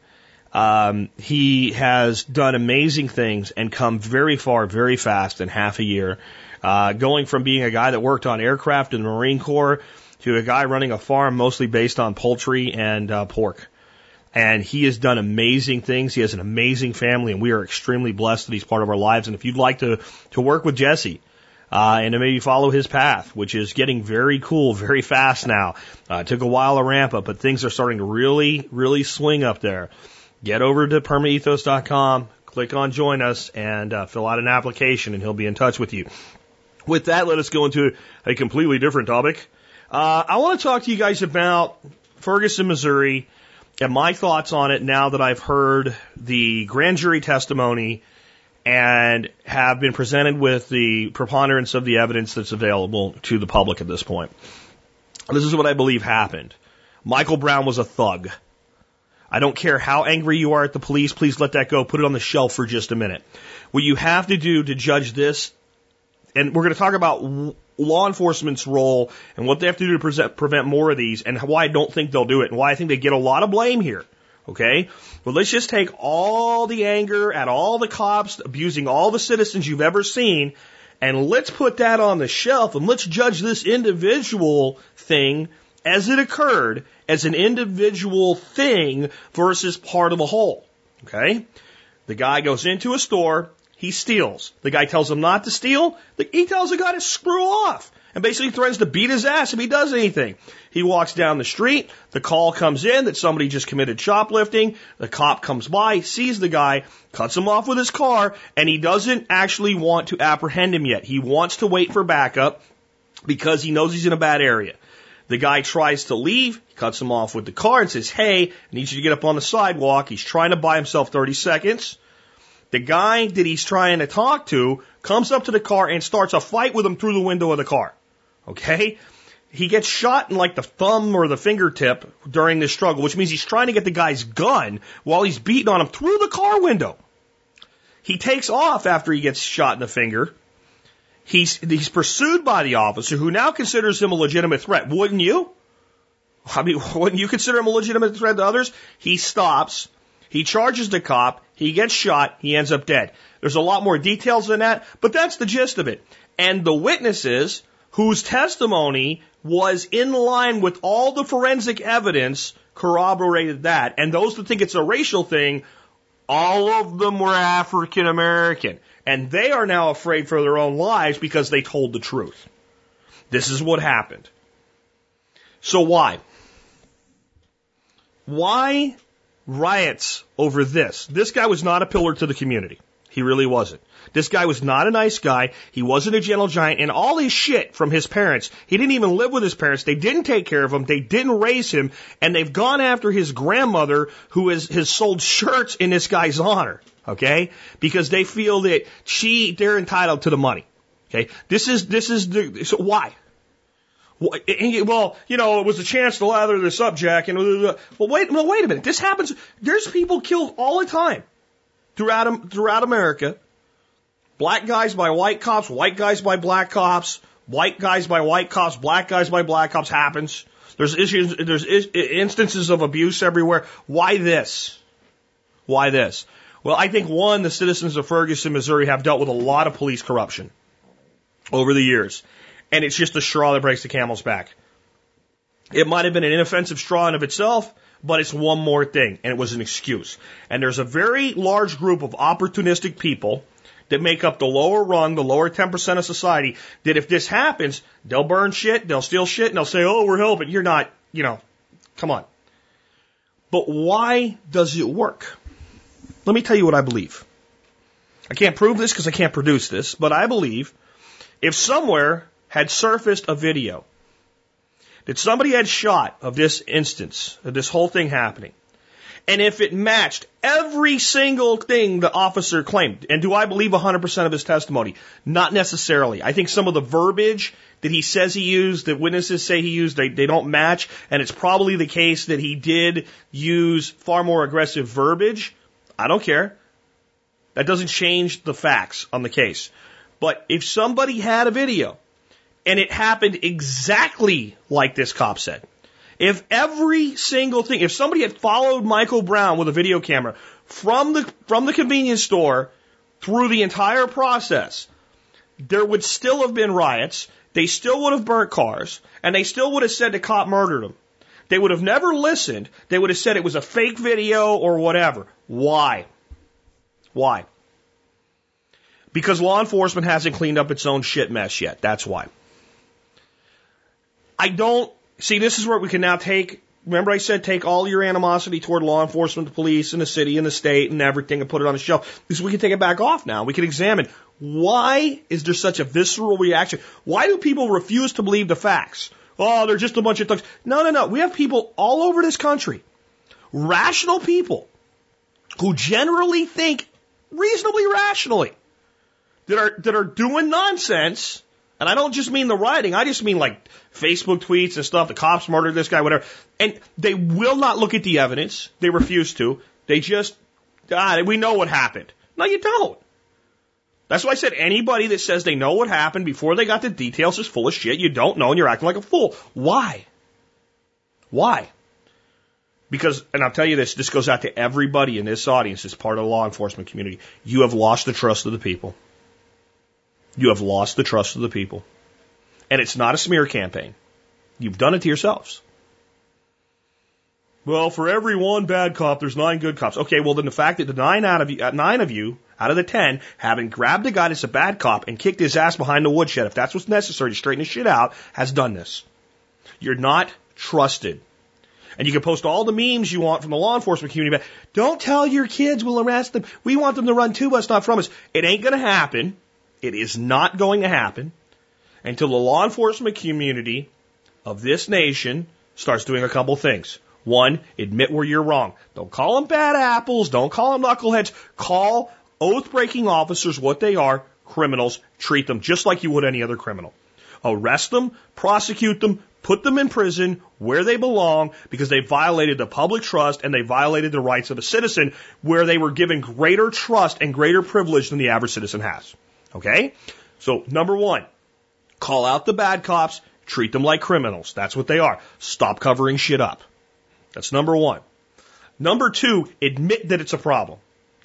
Um, he has done amazing things and come very far, very fast in half a year, uh, going from being a guy that worked on aircraft in the Marine Corps to a guy running a farm mostly based on poultry and uh, pork. And he has done amazing things. He has an amazing family, and we are extremely blessed that he's part of our lives. And if you'd like to, to work with Jesse, Uh, and to maybe follow his path, which is getting very cool, very fast now. Uh, it took a while to ramp up, but things are starting to really, really swing up there. Get over to Perma Ethos dot com, click on Join Us, and uh, fill out an application, and he'll be in touch with you. With that, let us go into a completely different topic. Uh, I want to talk to you guys about Ferguson, Missouri, and my thoughts on it now that I've heard the grand jury testimony and have been presented with the preponderance of the evidence that's available to the public at this point. This is what I believe happened. Michael Brown was a thug. I don't care how angry you are at the police. Please let that go. Put it on the shelf for just a minute. What you have to do to judge this, and we're going to talk about law enforcement's role and what they have to do to present, prevent more of these, and why I don't think they'll do it, and why I think they get a lot of blame here. Okay? Well, let's just take all the anger at all the cops abusing all the citizens you've ever seen, and let's put that on the shelf, and let's judge this individual thing as it occurred, as an individual thing versus part of a whole. Okay? The guy goes into a store, he steals. The guy tells him not to steal, he tells the guy to screw off, and basically threatens to beat his ass if he does anything. He walks down the street. The call comes in that somebody just committed shoplifting. The cop comes by, sees the guy, cuts him off with his car, and he doesn't actually want to apprehend him yet. He wants to wait for backup because he knows he's in a bad area. The guy tries to leave, cuts him off with the car and says, "Hey, I need you to get up on the sidewalk." He's trying to buy himself thirty seconds. The guy that he's trying to talk to comes up to the car and starts a fight with him through the window of the car. Okay? He gets shot in like the thumb or the fingertip during this struggle, which means he's trying to get the guy's gun while he's beating on him through the car window. He takes off after he gets shot in the finger. He's, he's pursued by the officer, who now considers him a legitimate threat. Wouldn't you? I mean, wouldn't you consider him a legitimate threat to others? He stops. He charges the cop. He gets shot. He ends up dead. There's a lot more details than that, but that's the gist of it. And the witnesses, whose testimony was in line with all the forensic evidence, corroborated that. And those that think it's a racial thing, all of them were African American. And they are now afraid for their own lives because they told the truth. This is what happened. So why? Why riots over this? This guy was not a pillar to the community. He really wasn't. This guy was not a nice guy. He wasn't a gentle giant. And all his shit from his parents, he didn't even live with his parents. They didn't take care of him. They didn't raise him. And they've gone after his grandmother, who is, has sold shirts in this guy's honor, okay? Because they feel that she, they're entitled to the money, okay? This is, this is the, so why? Well, you know, it was a chance to lather this up, Jack. And, well, wait, well, wait a minute. This happens. There's people killed all the time throughout, throughout America. Black guys by white cops, white guys by black cops, white guys by white cops, black guys by black cops happens. There's issues, there's is, instances of abuse everywhere. Why this? Why this? Well, I think, one, the citizens of Ferguson, Missouri have dealt with a lot of police corruption over the years. And it's just the straw that breaks the camel's back. It might have been an inoffensive straw in of itself, but it's one more thing, and it was an excuse. And there's a very large group of opportunistic people that make up the lower rung, the lower ten percent of society, that if this happens, they'll burn shit, they'll steal shit, and they'll say, "Oh, we're helping." You're not, you know, come on. But why does it work? Let me tell you what I believe. I can't prove this because I can't produce this, but I believe if somewhere had surfaced a video that somebody had shot of this instance, of this whole thing happening, and if it matched every single thing the officer claimed, and do I believe one hundred percent of his testimony? Not necessarily. I think some of the verbiage that he says he used, that witnesses say he used, they, they don't match, and it's probably the case that he did use far more aggressive verbiage. I don't care. That doesn't change the facts on the case. But if somebody had a video And it happened exactly like this cop said. If every single thing, if somebody had followed Michael Brown with a video camera from the, from the convenience store through the entire process, there would still have been riots, they still would have burnt cars, and they still would have said the cop murdered them. They would have never listened. They would have said it was a fake video or whatever. Why? Why? Because law enforcement hasn't cleaned up its own shit mess yet. That's why. I don't... See, this is where we can now take... Remember I said take all your animosity toward law enforcement, the police, and the city, and the state, and everything, and put it on the shelf. Because we can take it back off now. We can examine, why is there such a visceral reaction? Why do people refuse to believe the facts? Oh, they're just a bunch of thugs. No, no, no. We have people all over this country, rational people, who generally think reasonably rationally, that are that are doing nonsense. And I don't just mean the rioting. I just mean like Facebook tweets and stuff. The cops murdered this guy, whatever. And they will not look at the evidence. They refuse to. They just, ah, we know what happened. No, you don't. That's why I said anybody that says they know what happened before they got the details is full of shit. You don't know and you're acting like a fool. Why? Why? Because, and I'll tell you this, this goes out to everybody in this audience as part of the law enforcement community. You have lost the trust of the people. You have lost the trust of the people. And it's not a smear campaign. You've done it to yourselves. Well, for every one bad cop, there's nine good cops. Okay, well, then the fact that the nine out of you, nine of you out of the ten having grabbed the guy that's a bad cop and kicked his ass behind the woodshed, if that's what's necessary to straighten his shit out, has done this. You're not trusted. And you can post all the memes you want from the law enforcement community, but don't tell your kids, we'll arrest them. We want them to run to us, not from us. It ain't going to happen. It is not going to happen until the law enforcement community of this nation starts doing a couple things. One, admit where you're wrong. Don't call them bad apples. Don't call them knuckleheads. Call oath-breaking officers what they are, criminals. Treat them just like you would any other criminal. Arrest them, prosecute them, put them in prison where they belong, because they violated the public trust and they violated the rights of a citizen where they were given greater trust and greater privilege than the average citizen has. Okay? So, number one, call out the bad cops, treat them like criminals. That's what they are. Stop covering shit up. That's number one. Number two, admit that it's a problem.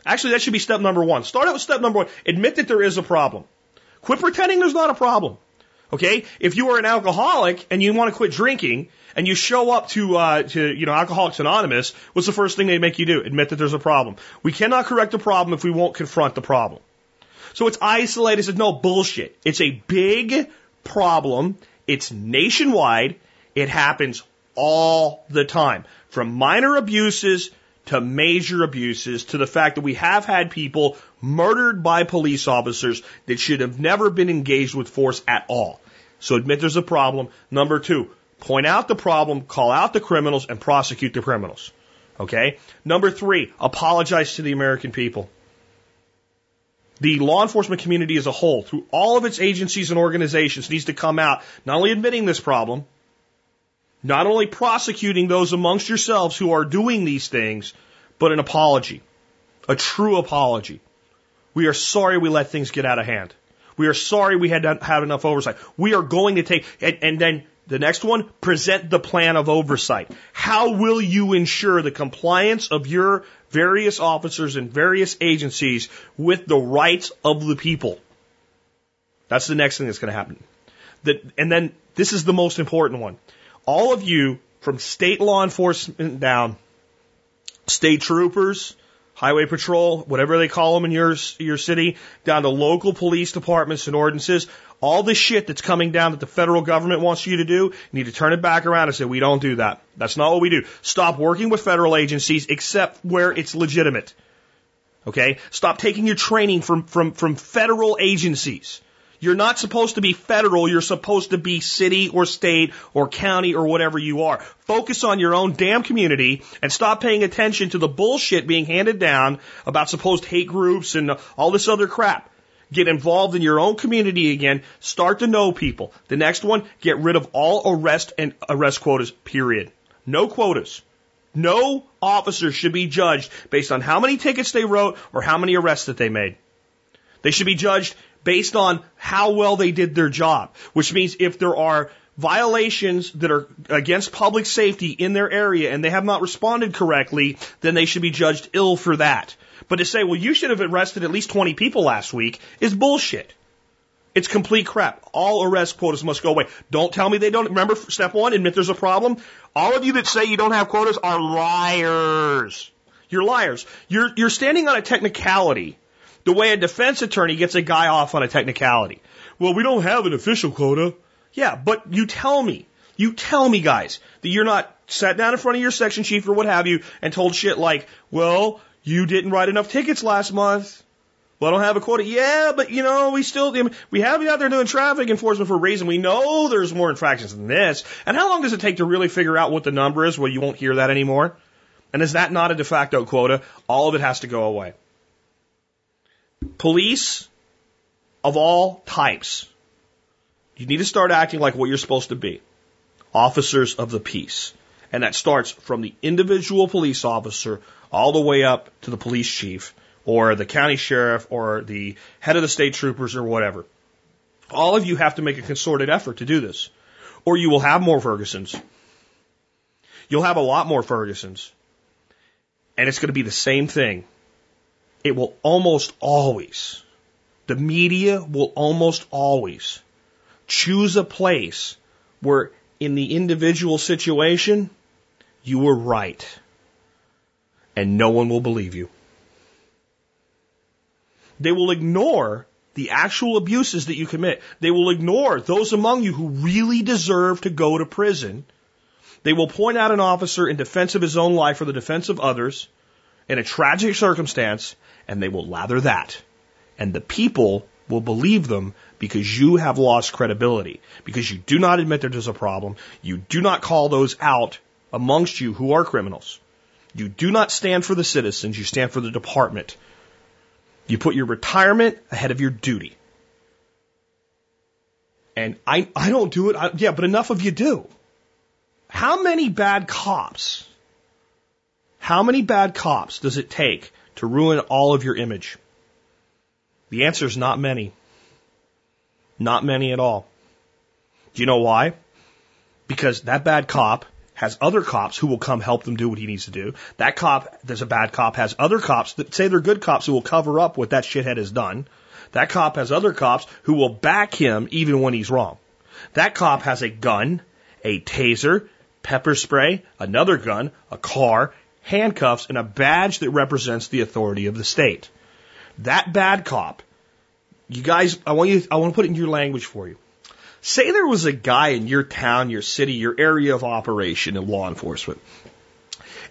Actually, that should be step number one. Start out with step number one. Admit that there is a problem. Quit pretending there's not a problem. Okay? If you are an alcoholic and you want to quit drinking and you show up to, uh, to, you know, Alcoholics Anonymous, what's the first thing they make you do? Admit that there's a problem. We cannot correct the problem if we won't confront the problem. So it's isolated. It's no bullshit. It's a big problem. It's nationwide. It happens all the time. From minor abuses to major abuses to the fact that we have had people murdered by police officers that should have never been engaged with force at all. So admit there's a problem. Number two, point out the problem, call out the criminals, and prosecute the criminals. Okay? Number three, apologize to the American people. The law enforcement community as a whole, through all of its agencies and organizations, needs to come out, not only admitting this problem, not only prosecuting those amongst yourselves who are doing these things, but an apology, a true apology. We are sorry we let things get out of hand. We are sorry we had not had enough oversight. We are going to take, and, and then the next one, present the plan of oversight. How will you ensure the compliance of your various officers and various agencies with the rights of the people? That's the next thing that's going to happen. That, and then this is the most important one. All of you, from state law enforcement down, state troopers, highway patrol, whatever they call them in your your city, down to local police departments and ordinances, all this shit that's coming down that the federal government wants you to do, you need to turn it back around and say, we don't do that. That's not what we do. Stop working with federal agencies except where it's legitimate. Okay? Stop taking your training from, from, from federal agencies. You're not supposed to be federal. You're supposed to be city or state or county or whatever you are. Focus on your own damn community and stop paying attention to the bullshit being handed down about supposed hate groups and all this other crap. Get involved in your own community again. Start to know people. The next one, get rid of all arrest and arrest quotas, period. No quotas. No officer should be judged based on how many tickets they wrote or how many arrests that they made. They should be judged based on how well they did their job, which means if there are violations that are against public safety in their area and they have not responded correctly, then they should be judged ill for that. But to say, well, you should have arrested at least twenty people last week is bullshit. It's complete crap. All arrest quotas must go away. Don't tell me they don't. Remember, step one, admit there's a problem. All of you that say you don't have quotas are liars. You're liars. You're, you're standing on a technicality the way a defense attorney gets a guy off on a technicality. Well, we don't have an official quota. Yeah, but you tell me, you tell me, guys, that you're not sat down in front of your section chief or what have you and told shit like, well, you didn't write enough tickets last month. Well, I don't have a quota. Yeah, but, you know, we still, we have you out there doing traffic enforcement for a reason. We know there's more infractions than this. And how long does it take to really figure out what the number is? Well, you won't hear that anymore. And is that not a de facto quota? All of it has to go away. Police of all types, you need to start acting like what you're supposed to be. Officers of the peace. And that starts from the individual police officer all the way up to the police chief or the county sheriff or the head of the state troopers or whatever. All of you have to make a concerted effort to do this, or you will have more Fergusons. You'll have a lot more Fergusons. And it's going to be the same thing. It will almost always, the media will almost always choose a place where in the individual situation, you were right. And no one will believe you. They will ignore the actual abuses that you commit. They will ignore those among you who really deserve to go to prison. They will point out an officer in defense of his own life or the defense of others in a tragic circumstance, and they will lather that. And the people will believe them because you have lost credibility, because you do not admit there is a problem. You do not call those out amongst you who are criminals. You do not stand for the citizens. You stand for the department. You put your retirement ahead of your duty. And I, I don't do it. I, yeah, but enough of you do. How many bad cops, how many bad cops does it take to ruin all of your image? The answer is not many. Not many at all. Do you know why? Because that bad cop has other cops who will come help them do what he needs to do. That cop, there's a bad cop, has other cops that say they're good cops who will cover up what that shithead has done. That cop has other cops who will back him even when he's wrong. That cop has a gun, a taser, pepper spray, another gun, a car, handcuffs, and a badge that represents the authority of the state. That bad cop, you guys, I want you, I want to put it in your language for you. Say there was a guy in your town, your city, your area of operation in law enforcement,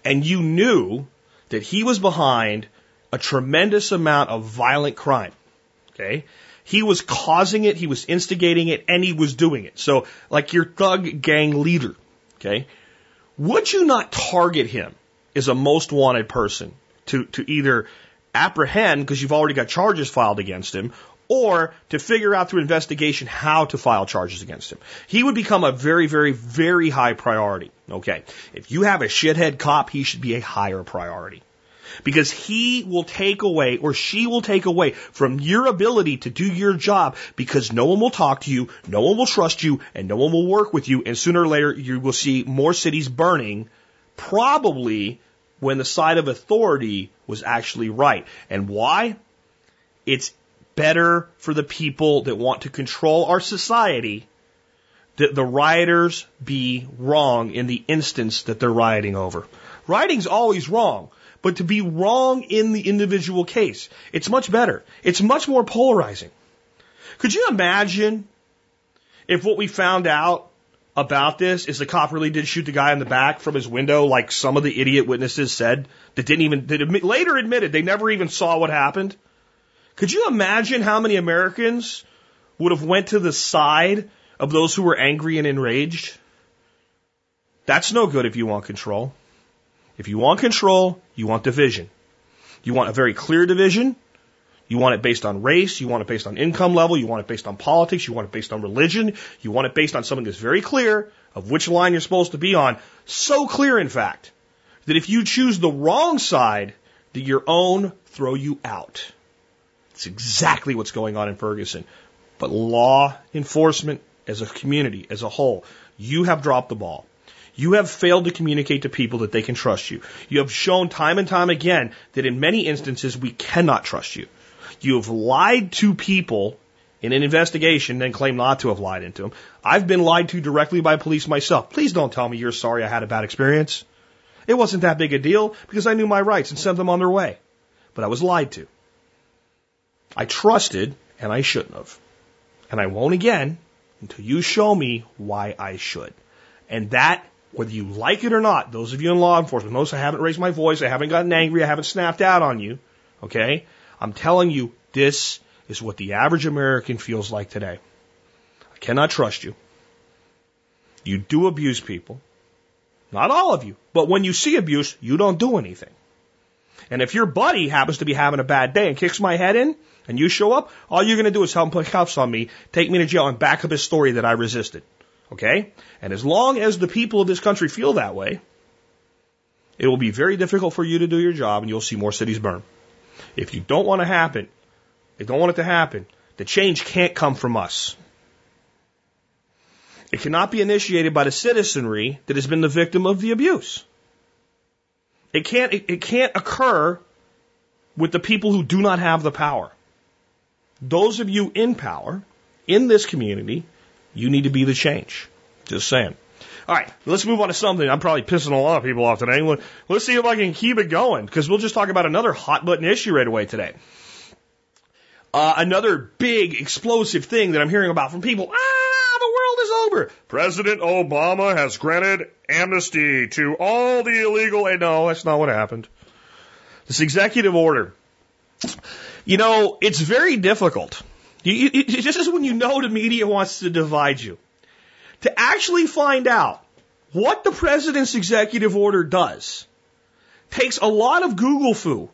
and you knew that he was behind a tremendous amount of violent crime, okay? He was causing it, he was instigating it, and he was doing it. So, like your thug gang leader, okay? Would you not target him as a most wanted person to, to either apprehend, because you've already got charges filed against him, or to figure out through investigation how to file charges against him? He would become a very, very, very high priority. Okay. If you have a shithead cop, he should be a higher priority. Because he will take away, or she will take away, from your ability to do your job, because no one will talk to you, no one will trust you, and no one will work with you, and sooner or later you will see more cities burning, probably when the side of authority was actually right. And why? It's better for the people that want to control our society that the rioters be wrong in the instance that they're rioting over. Rioting's always wrong, but to be wrong in the individual case, it's much better. It's much more polarizing. Could you imagine if what we found out about this is the cop really did shoot the guy in the back from his window, like some of the idiot witnesses said, that didn't even, that admit, later admitted they never even saw what happened? Could you imagine how many Americans would have went to the side of those who were angry and enraged? That's no good if you want control. If you want control, you want division. You want a very clear division. You want it based on race. You want it based on income level. You want it based on politics. You want it based on religion. You want it based on something that's very clear of which line you're supposed to be on. So clear, in fact, that if you choose the wrong side, that your own throw you out. It's exactly what's going on in Ferguson. But law enforcement as a community, as a whole, you have dropped the ball. You have failed to communicate to people that they can trust you. You have shown time and time again that in many instances we cannot trust you. You have lied to people in an investigation, then claim not to have lied into them. I've been lied to directly by police myself. Please don't tell me you're sorry I had a bad experience. It wasn't that big a deal because I knew my rights and sent them on their way. But I was lied to. I trusted and I shouldn't have. And I won't again until you show me why I should. And that, whether you like it or not, those of you in law enforcement, those I haven't raised my voice, I haven't gotten angry, I haven't snapped out on you, okay? I'm telling you, this is what the average American feels like today. I cannot trust you. You do abuse people. Not all of you. But when you see abuse, you don't do anything. And if your buddy happens to be having a bad day and kicks my head in, and you show up, all you're going to do is help him put cuffs on me, take me to jail, and back up his story that I resisted. Okay? And as long as the people of this country feel that way, it will be very difficult for you to do your job, and you'll see more cities burn. If you don't want to happen, They don't want it to happen. The change can't come from us. It cannot be initiated by the citizenry that has been the victim of the abuse. It can't, it, it can't occur with the people who do not have the power. Those of you in power, in this community, you need to be the change. Just saying. All right, let's move on to something. I'm probably pissing a lot of people off today. Let's see if I can keep it going, because we'll just talk about another hot-button issue right away today. Uh, another big explosive thing that I'm hearing about from people. Ah, the world is over. President Obama has granted amnesty to all the illegal. And no, that's not what happened. This executive order. You know, it's very difficult. You, you, it, this is when you know the media wants to divide you. To actually find out what the president's executive order does takes a lot of Google foo.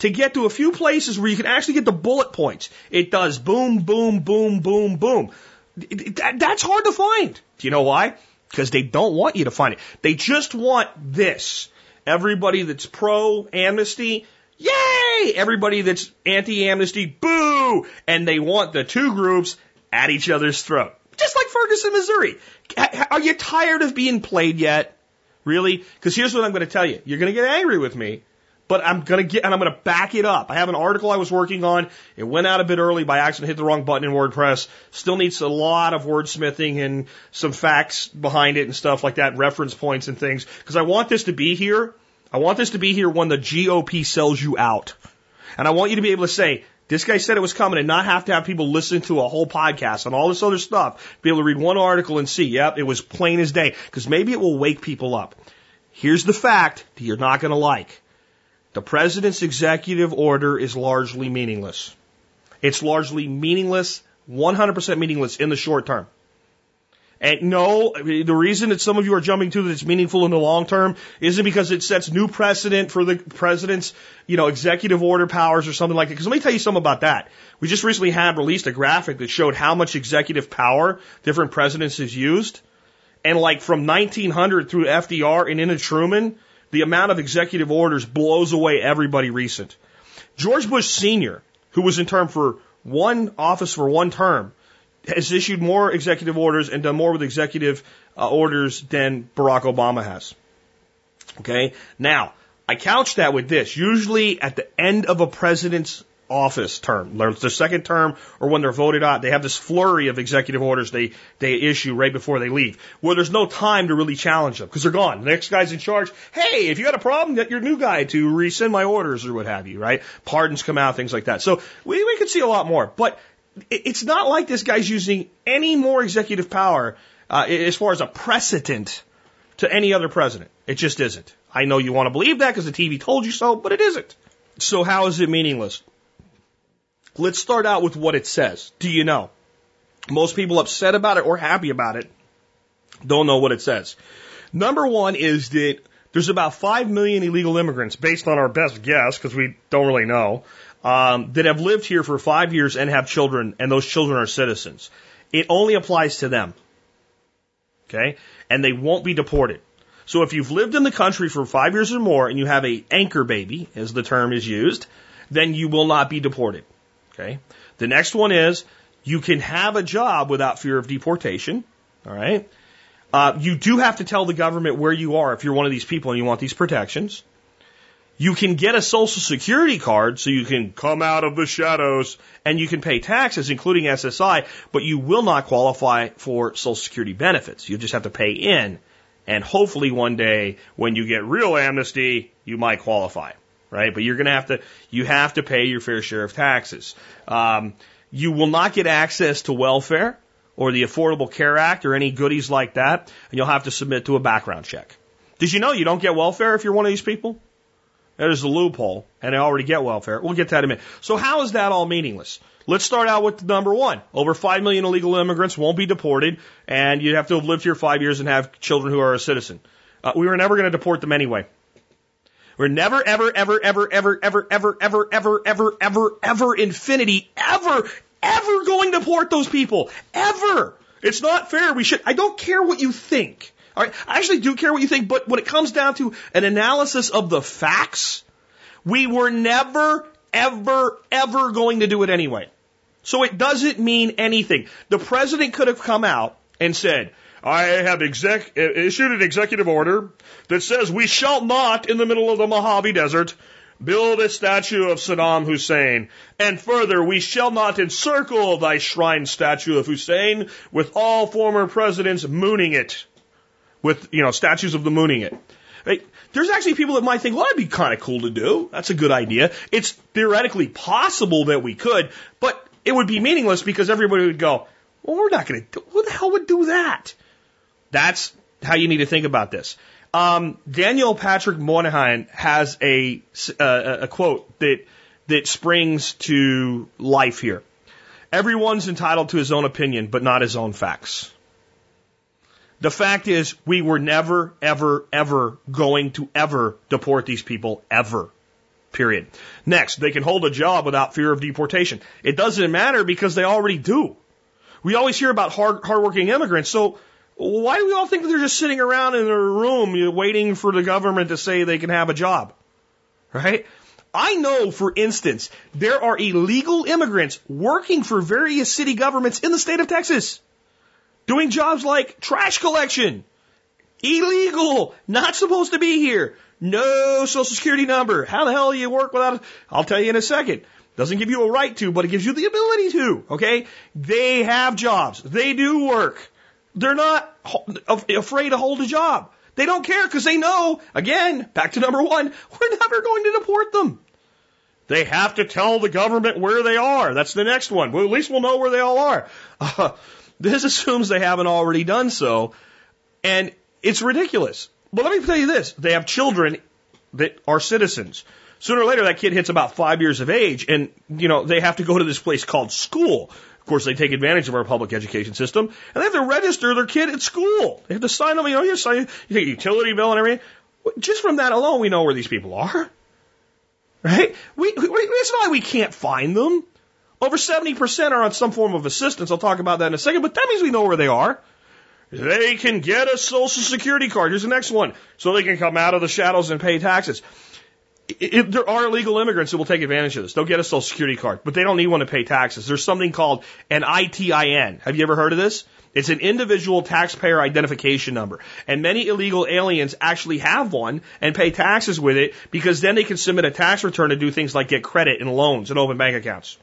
To get to a few places where you can actually get the bullet points. It does boom, boom, boom, boom, boom. That, that's hard to find. Do you know why? Because they don't want you to find it. They just want this. Everybody that's pro-amnesty, yay! Everybody that's anti-amnesty, boo! And they want the two groups at each other's throat. Just like Ferguson, Missouri. Are you tired of being played yet? Really? Because here's what I'm going to tell you. You're going to get angry with me. But I'm going to get, and I'm going to back it up. I have an article I was working on. It went out a bit early by accident, hit the wrong button in WordPress. Still needs a lot of wordsmithing and some facts behind it and stuff like that, reference points and things. Because I want this to be here. I want this to be here when the G O P sells you out. And I want you to be able to say, this guy said it was coming, and not have to have people listen to a whole podcast and all this other stuff. Be able to read one article and see, yep, it was plain as day. Because maybe it will wake people up. Here's the fact that you're not going to like. The president's executive order is largely meaningless. It's largely meaningless, one hundred percent meaningless in the short term. And no, the reason that some of you are jumping to that it's meaningful in the long term isn't because it sets new precedent for the president's, you know, executive order powers or something like that. Because let me tell you something about that. We just recently had released a graphic that showed how much executive power different presidents has used. And like from nineteen hundred through F D R and into Truman, the amount of executive orders blows away everybody recent. George Bush Senior, who was in term for one office for one term, has issued more executive orders and done more with executive uh, orders than Barack Obama has. Okay? Now, I couch that with this. Usually at the end of a president's office term, their second term, or when they're voted out, they have this flurry of executive orders they, they issue right before they leave, where there's no time to really challenge them because they're gone. The next guy's in charge. Hey, if you got a problem, get your new guy to rescind my orders or what have you, right? Pardons come out, things like that. So we, we could see a lot more, but it, it's not like this guy's using any more executive power uh, as far as a precedent to any other president. It just isn't. I know you want to believe that because the T V told you so, but it isn't. So how is it meaningless? Let's start out with what it says. Do you know? Most people upset about it or happy about it don't know what it says. Number one is that there's about five million illegal immigrants, based on our best guess, because we don't really know, um, that have lived here for five years and have children, and those children are citizens. It only applies to them. Okay? And they won't be deported. So if you've lived in the country for five years or more and you have an anchor baby, as the term is used, then you will not be deported. Okay. The next one is you can have a job without fear of deportation. All right. Uh, you do have to tell the government where you are if you're one of these people and you want these protections. You can get a social security card so you can come out of the shadows and you can pay taxes, including S S I, but you will not qualify for social security benefits. You'll just have to pay in. And hopefully one day when you get real amnesty, you might qualify, right? But you're going to have to, you have to pay your fair share of taxes. Um, you will not get access to welfare or the Affordable Care Act or any goodies like that. And you'll have to submit to a background check. Did you know you don't get welfare if you're one of these people? There's the loophole, and I already get welfare. We'll get to that in a minute. So how is that all meaningless? Let's start out with number one. Over five million illegal immigrants won't be deported, and you'd have to have lived here five years and have children who are a citizen. Uh, we were never going to deport them anyway. We're never, ever, ever, ever, ever, ever, ever, ever, ever, ever, ever, ever, infinity, ever, ever going to deport those people. Ever. It's not fair. We should. I don't care what you think. All right, I actually do care what you think, but when it comes down to an analysis of the facts, we were never, ever, ever going to do it anyway. So it doesn't mean anything. The president could have come out and said, I have exec- issued an executive order that says we shall not, in the middle of the Mojave Desert, build a statue of Saddam Hussein. And further, we shall not encircle thy shrine statue of Hussein with all former presidents mooning it. With, you know, statues of the mooning it. Right? There's actually people that might think, well, that'd be kind of cool to do. That's a good idea. It's theoretically possible that we could, but it would be meaningless because everybody would go, well, we're not going to, who the hell would do that? That's how you need to think about this. Um, Daniel Patrick Moynihan has a, uh, a quote that, that springs to life here. Everyone's entitled to his own opinion, but not his own facts. The fact is, we were never, ever, ever going to ever deport these people, ever. Period. Next, they can hold a job without fear of deportation. It doesn't matter because they already do. We always hear about hard, hardworking immigrants, so why do we all think that they're just sitting around in a room waiting for the government to say they can have a job? Right? I know, for instance, there are illegal immigrants working for various city governments in the state of Texas. Doing jobs like trash collection, illegal, not supposed to be here, no social security number. How the hell do you work without it? I'll tell you in a second. Doesn't give you a right to, but it gives you the ability to, okay? They have jobs. They do work. They're not afraid to hold a job. They don't care because they know, again, back to number one, we're never going to deport them. They have to tell the government where they are. That's the next one. Well, at least we'll know where they all are. Uh, This assumes they haven't already done so, and it's ridiculous. But let me tell you this. They have children that are citizens. Sooner or later, that kid hits about five years of age, and, you know, they have to go to this place called school. Of course, they take advantage of our public education system, and they have to register their kid at school. They have to sign them, you know, you sign, you take a utility bill and everything. Just from that alone, we know where these people are, right? We, we, it's not like we can't find them. Over seventy percent are on some form of assistance. I'll talk about that in a second, but that means we know where they are. They can get a social security card. Here's the next one. So they can come out of the shadows and pay taxes. If there are illegal immigrants that will take advantage of this. They'll get a social security card, but they don't need one to pay taxes. There's something called an I T I N. Have you ever heard of this? It's an individual taxpayer identification number. And many illegal aliens actually have one and pay taxes with it because then they can submit a tax return to do things like get credit and loans and open bank accounts.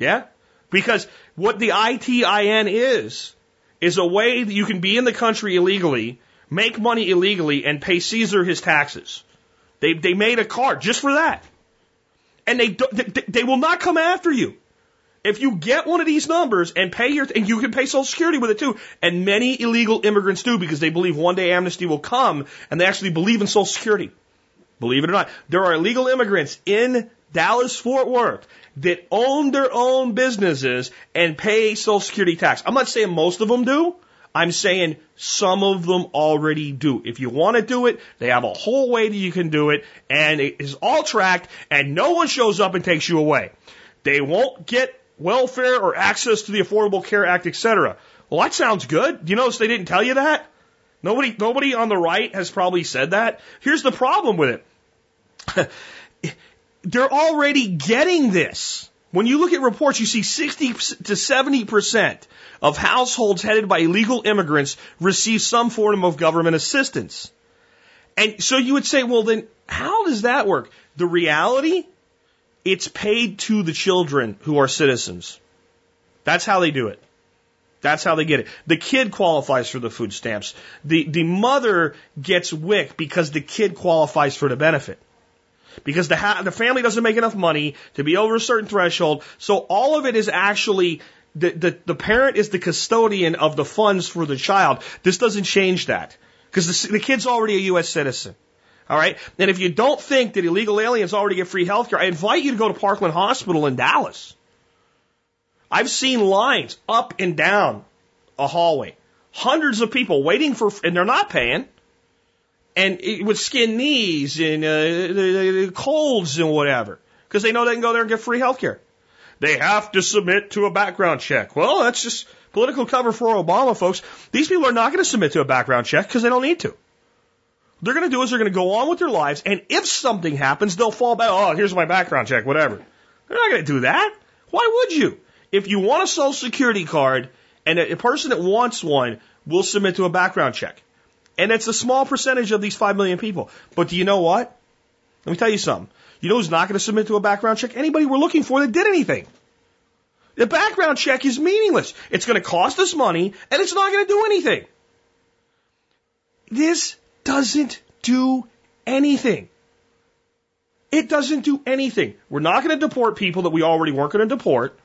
Yeah? Because what the I T I N is, is a way that you can be in the country illegally, make money illegally, and pay Caesar his taxes. They they made a card just for that. And they, they they will not come after you. If you get one of these numbers and pay your, and you can pay Social Security with it too, and many illegal immigrants do because they believe one day amnesty will come, and they actually believe in Social Security. Believe it or not. There are illegal immigrants in Dallas, Fort Worth, that own their own businesses and pay Social Security tax. I'm not saying most of them do. I'm saying some of them already do. If you want to do it, they have a whole way that you can do it, and it is all tracked, and no one shows up and takes you away. They won't get welfare or access to the Affordable Care Act, et cetera. Well, that sounds good. Do you notice they didn't tell you that? Nobody, nobody on the right has probably said that. Here's the problem with it. They're already getting this. When you look at reports, you see sixty to seventy percent of households headed by illegal immigrants receive some form of government assistance. And so you would say, well, then how does that work? The reality, it's paid to the children who are citizens. That's how they do it. That's how they get it. The kid qualifies for the food stamps. The, the mother gets W I C because the kid qualifies for the benefit. Because the ha- the family doesn't make enough money to be over a certain threshold. So all of it is actually, the, the, the parent is the custodian of the funds for the child. This doesn't change that. Because the, the kid's already a U S citizen. All right? And if you don't think that illegal aliens already get free health care, I invite you to go to Parkland Hospital in Dallas. I've seen lines up and down a hallway. Hundreds of people waiting for, and they're not paying. And it, with skinned knees and uh, colds and whatever. Because they know they can go there and get free health care. They have to submit to a background check. Well, that's just political cover for Obama, folks. These people are not going to submit to a background check because they don't need to. What they're going to do is they're going to go on with their lives. And if something happens, they'll fall back. Oh, here's my background check, whatever. They're not going to do that. Why would you? If you want a Social Security card, and a, a person that wants one will submit to a background check. And it's a small percentage of these five million people. But do you know what? Let me tell you something. You know who's not going to submit to a background check? Anybody we're looking for that did anything. The background check is meaningless. It's going to cost us money, and it's not going to do anything. This doesn't do anything. It doesn't do anything. We're not going to deport people that we already weren't going to deport.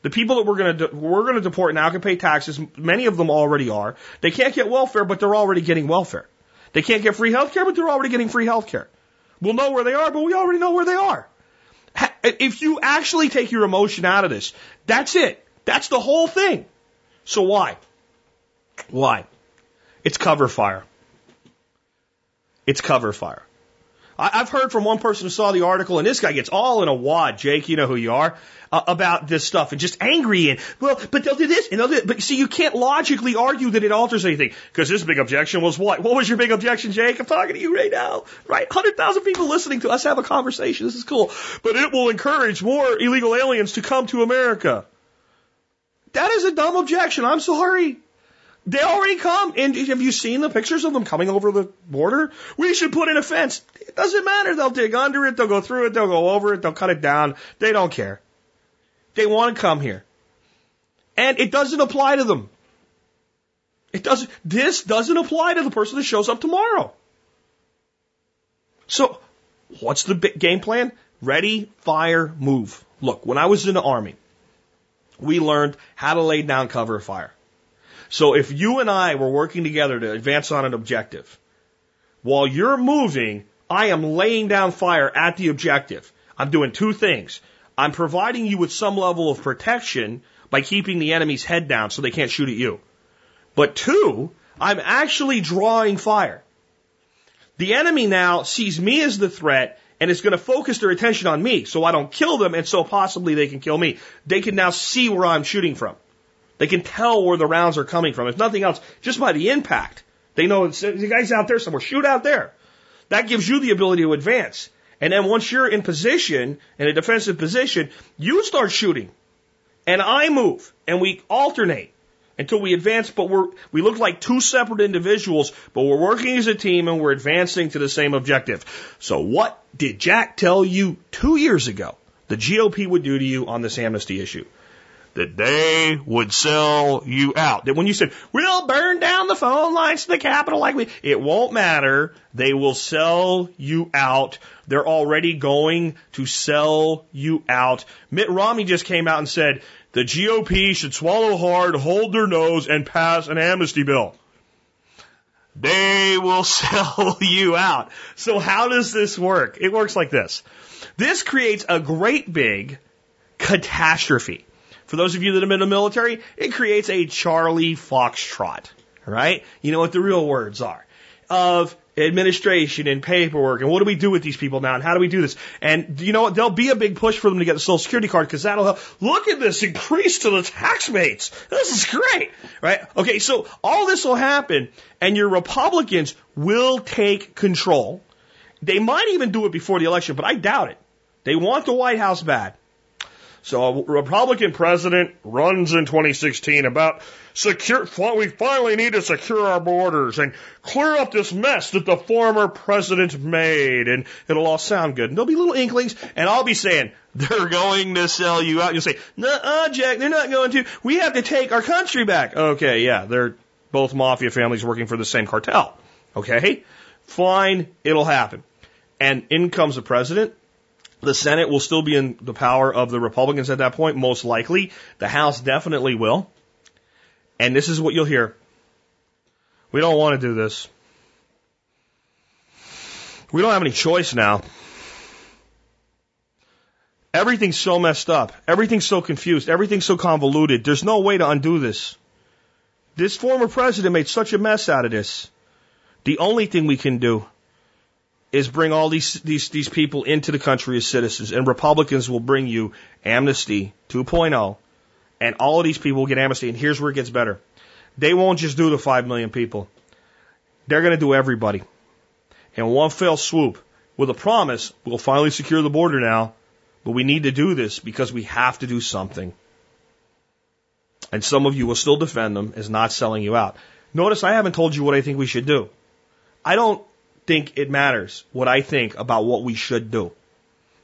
The people that we're going to de- we're going to deport now can pay taxes. Many of them already are. They can't get welfare, but they're already getting welfare. They can't get free health care, but they're already getting free health care. We'll know where they are, but we already know where they are. Ha- if you actually take your emotion out of this, that's it. That's the whole thing. So why? Why? It's cover fire. It's cover fire. I've heard from one person who saw the article, and this guy gets all in a wad, Jake, you know who you are, uh, about this stuff, and just angry, and, well, but they'll do this, and they'll do that. But see, you can't logically argue that it alters anything, because his big objection was what? What was your big objection, Jake? I'm talking to you right now, right? one hundred thousand people listening to us have a conversation. This is cool. But it will encourage more illegal aliens to come to America. That is a dumb objection. I'm sorry. They already come. And have you seen the pictures of them coming over the border? We should put in a fence. It doesn't matter. They'll dig under it. They'll go through it. They'll go over it. They'll cut it down. They don't care. They want to come here. And it doesn't apply to them. It doesn't, this doesn't apply to the person that shows up tomorrow. So what's the game plan? Ready, fire, move. Look, when I was in the Army, we learned how to lay down cover fire. So if you and I were working together to advance on an objective, while you're moving, I am laying down fire at the objective. I'm doing two things. I'm providing you with some level of protection by keeping the enemy's head down so they can't shoot at you. But two, I'm actually drawing fire. The enemy now sees me as the threat and is going to focus their attention on me so I don't kill them and so possibly they can kill me. They can now see where I'm shooting from. They can tell where the rounds are coming from. If nothing else, just by the impact. They know it's, the guy's out there somewhere. Shoot out there. That gives you the ability to advance. And then once you're in position, in a defensive position, you start shooting. And I move. And we alternate until we advance. But we're, we look like two separate individuals, but we're working as a team and we're advancing to the same objective. So what did Jack tell you two years ago the G O P would do to you on this amnesty issue? That they would sell you out. That when you said, we'll burn down the phone lines to the Capitol like we, it won't matter. They will sell you out. They're already going to sell you out. Mitt Romney just came out and said, the G O P should swallow hard, hold their nose, and pass an amnesty bill. They will sell you out. So how does this work? It works like this. This creates a great big catastrophe. For those of you that have been in the military, it creates a Charlie Foxtrot, right? You know what the real words are of administration and paperwork and what do we do with these people now and how do we do this? And you know what? There'll be a big push for them to get the Social Security card because that'll help. Look at this increase to the tax rates. This is great, right? Okay, so all this will happen and your Republicans will take control. They might even do it before the election, but I doubt it. They want the White House bad. So a Republican president runs in twenty sixteen about secure, we finally need to secure our borders and clear up this mess that the former president made, and it'll all sound good. And there'll be little inklings, and I'll be saying, they're going to sell you out. You'll say, nuh-uh, Jack, they're not going to. We have to take our country back. Okay, yeah, they're both mafia families working for the same cartel. Okay? Fine, it'll happen. And in comes the president. The Senate will still be in the power of the Republicans at that point, most likely. The House definitely will. And this is what you'll hear. We don't want to do this. We don't have any choice now. Everything's so messed up. Everything's so confused. Everything's so convoluted. There's no way to undo this. This former president made such a mess out of this. The only thing we can do is bring all these, these, these people into the country as citizens, and Republicans will bring you Amnesty two point oh, and all of these people will get amnesty, and here's where it gets better. They won't just do the five million people. They're going to do everybody in one fell swoop with a promise, we'll finally secure the border now, but we need to do this because we have to do something. And some of you will still defend them as not selling you out. Notice I haven't told you what I think we should do. I don't think it matters what I think about what we should do.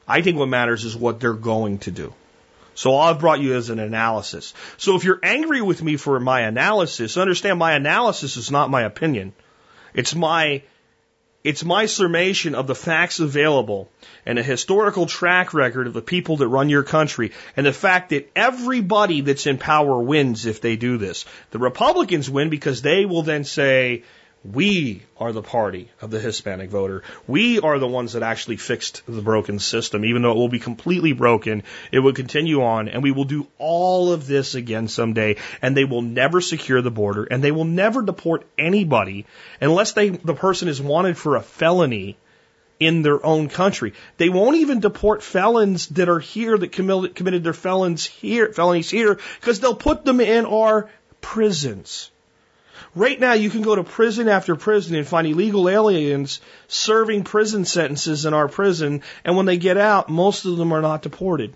I think what matters is what they're going to do. So all I've brought you is an analysis. So if you're angry with me for my analysis, understand my analysis is not my opinion. It's my it's my summation of the facts available and a historical track record of the people that run your country and the fact that everybody that's in power wins if they do this. The Republicans win because they will then say, we are the party of the Hispanic voter. We are the ones that actually fixed the broken system, even though it will be completely broken. It will continue on, and we will do all of this again someday, and they will never secure the border, and they will never deport anybody unless they, the person is wanted for a felony in their own country. They won't even deport felons that are here that committed, committed their felons here, felonies here because they'll put them in our prisons. Right now, you can go to prison after prison and find illegal aliens serving prison sentences in our prison, and when they get out, most of them are not deported.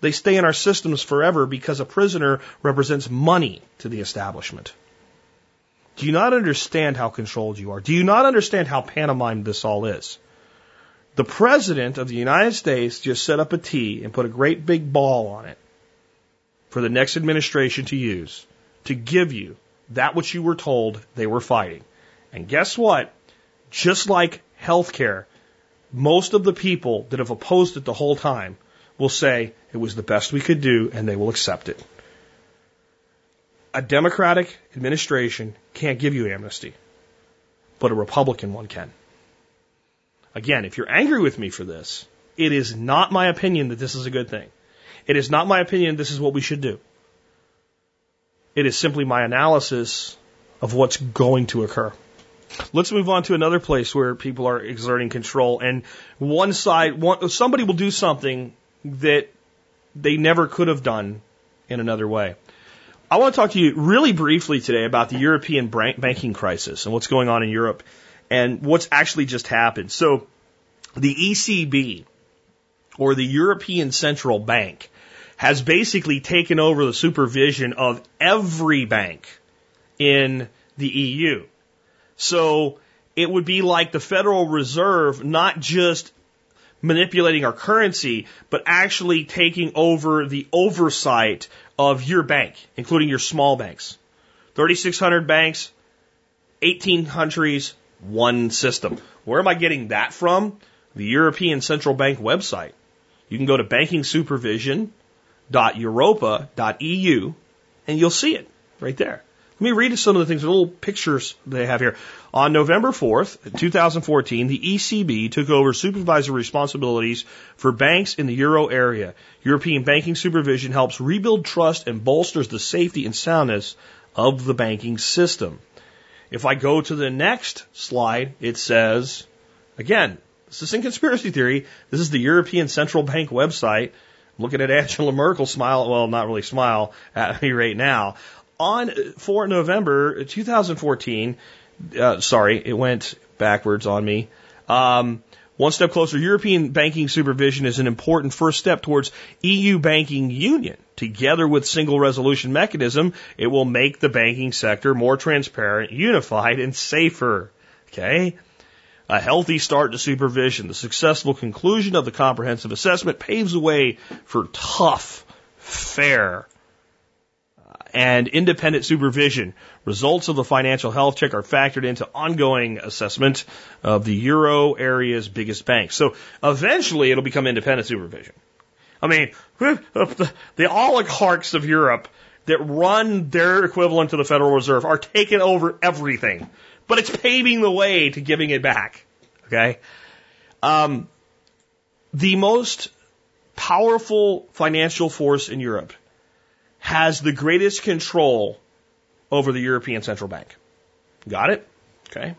They stay in our systems forever because a prisoner represents money to the establishment. Do you not understand how controlled you are? Do you not understand how pantomimed this all is? The President of the United States just set up a T and put a great big ball on it for the next administration to use to give you that which you were told they were fighting. And guess what? Just like healthcare, most of the people that have opposed it the whole time will say it was the best we could do and they will accept it. A Democratic administration can't give you amnesty, but a Republican one can. Again, if you're angry with me for this, it is not my opinion that this is a good thing. It is not my opinion this is what we should do. It is simply my analysis of what's going to occur. Let's move on to another place where people are exerting control. And one side, one, somebody will do something that they never could have done in another way. I want to talk to you really briefly today about the European banking crisis and what's going on in Europe and what's actually just happened. So the E C B, or the European Central Bank, has basically taken over the supervision of every bank in the E U. So it would be like the Federal Reserve not just manipulating our currency, but actually taking over the oversight of your bank, including your small banks. thirty-six hundred banks, eighteen countries, one system. Where am I getting that from? The European Central Bank website. You can go to banking supervision dot Europa dot E U, and you'll see it right there. Let me read some of the things, the little pictures they have here. On November fourth, two thousand fourteen, the E C B took over supervisory responsibilities for banks in the euro area. European banking supervision helps rebuild trust and bolsters the safety and soundness of the banking system. If I go to the next slide, it says, again, this isn't conspiracy theory. This is the European Central Bank website. Looking at Angela Merkel smile, well, not really smile at me right now. On fourth of November, two thousand fourteen, uh, sorry, it went backwards on me, um, One step closer, European banking supervision is an important first step towards E U banking union. Together with single resolution mechanism, it will make the banking sector more transparent, unified, and safer. Okay? A healthy start to supervision. The successful conclusion of the comprehensive assessment paves the way for tough, fair, and independent supervision. Results of the financial health check are factored into ongoing assessment of the euro area's biggest banks. So eventually it'll become independent supervision. I mean, the, the oligarchs of Europe that run their equivalent to the Federal Reserve are taking over everything, but it's paving the way to giving it back. Okay? Um, the most powerful financial force in Europe has the greatest control over the European Central Bank. Got it? Okay.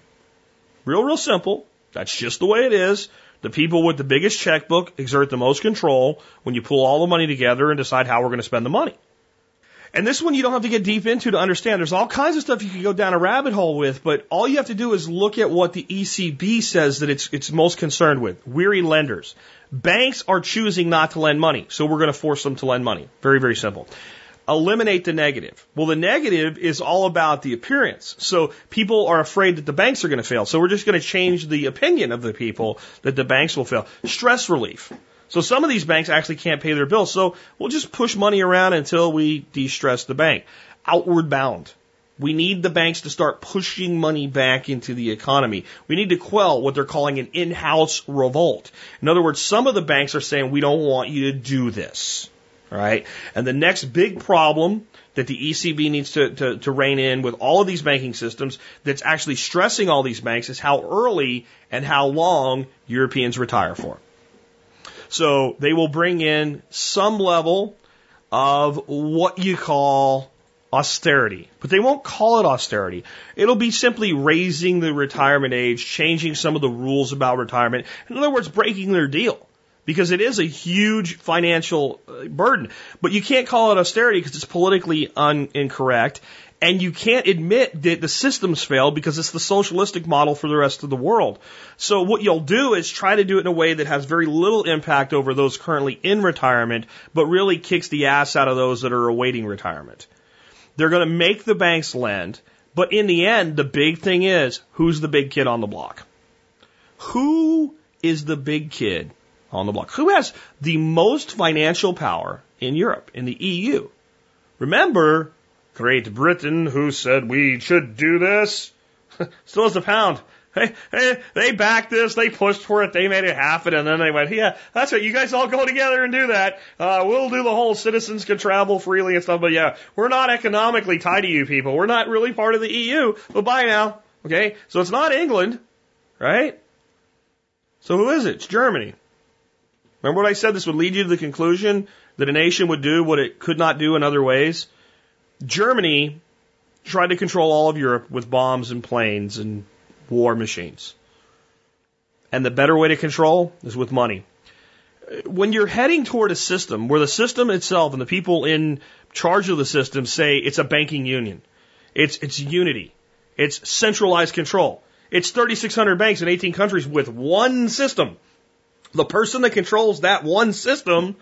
Real, real simple. That's just the way it is. The people with the biggest checkbook exert the most control when you pull all the money together and decide how we're going to spend the money. And this one you don't have to get deep into to understand. There's all kinds of stuff you can go down a rabbit hole with, but all you have to do is look at what the E C B says that it's it's most concerned with. Weary lenders. Banks are choosing not to lend money, so we're going to force them to lend money. Very, very simple. Eliminate the negative. Well, the negative is all about the appearance. So people are afraid that the banks are going to fail. So we're just going to change the opinion of the people that the banks will fail. Stress relief. So some of these banks actually can't pay their bills. So we'll just push money around until we de-stress the bank. Outward bound. We need the banks to start pushing money back into the economy. We need to quell what they're calling an in-house revolt. In other words, some of the banks are saying, we don't want you to do this. All right. And the next big problem that the E C B needs to, to, to rein in with all of these banking systems that's actually stressing all these banks is how early and how long Europeans retire for. So they will bring in some level of what you call austerity, but they won't call it austerity. It'll be simply raising the retirement age, changing some of the rules about retirement. In other words, breaking their deal. Because it is a huge financial burden. But you can't call it austerity because it's politically un- incorrect. And you can't admit that the system's failed because it's the socialistic model for the rest of the world. So what you'll do is try to do it in a way that has very little impact over those currently in retirement, but really kicks the ass out of those that are awaiting retirement. They're going to make the banks lend. But in the end, the big thing is, who's the big kid on the block? Who is the big kid on the block? Who has the most financial power in Europe, in the E U? Remember, Great Britain, who said we should do this, still has the pound. Hey, hey, they backed this, they pushed for it, they made it happen, and then they went, yeah, that's right, you guys all go together and do that. Uh, we'll do the whole citizens can travel freely and stuff, but yeah, we're not economically tied to you people. We're not really part of the E U, but bye now. Okay? So it's not England, right? So who is it? It's Germany. Remember what I said? This would lead you to the conclusion that a nation would do what it could not do in other ways. Germany tried to control all of Europe with bombs and planes and war machines. And the better way to control is with money. When you're heading toward a system where the system itself and the people in charge of the system say it's a banking union, it's, it's unity, it's centralized control, it's three thousand six hundred banks in eighteen countries with one system. The person that controls that one system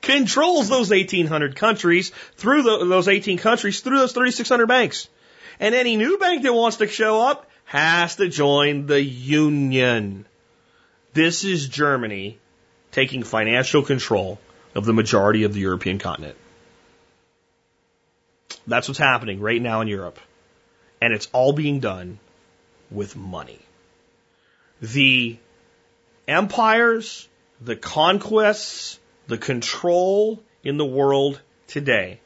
controls those eighteen hundred countries through the, those eighteen countries through those three thousand six hundred banks. And any new bank that wants to show up has to join the union. This is Germany taking financial control of the majority of the European continent. That's what's happening right now in Europe. And it's all being done with money. The empires, the conquests, the control in the world today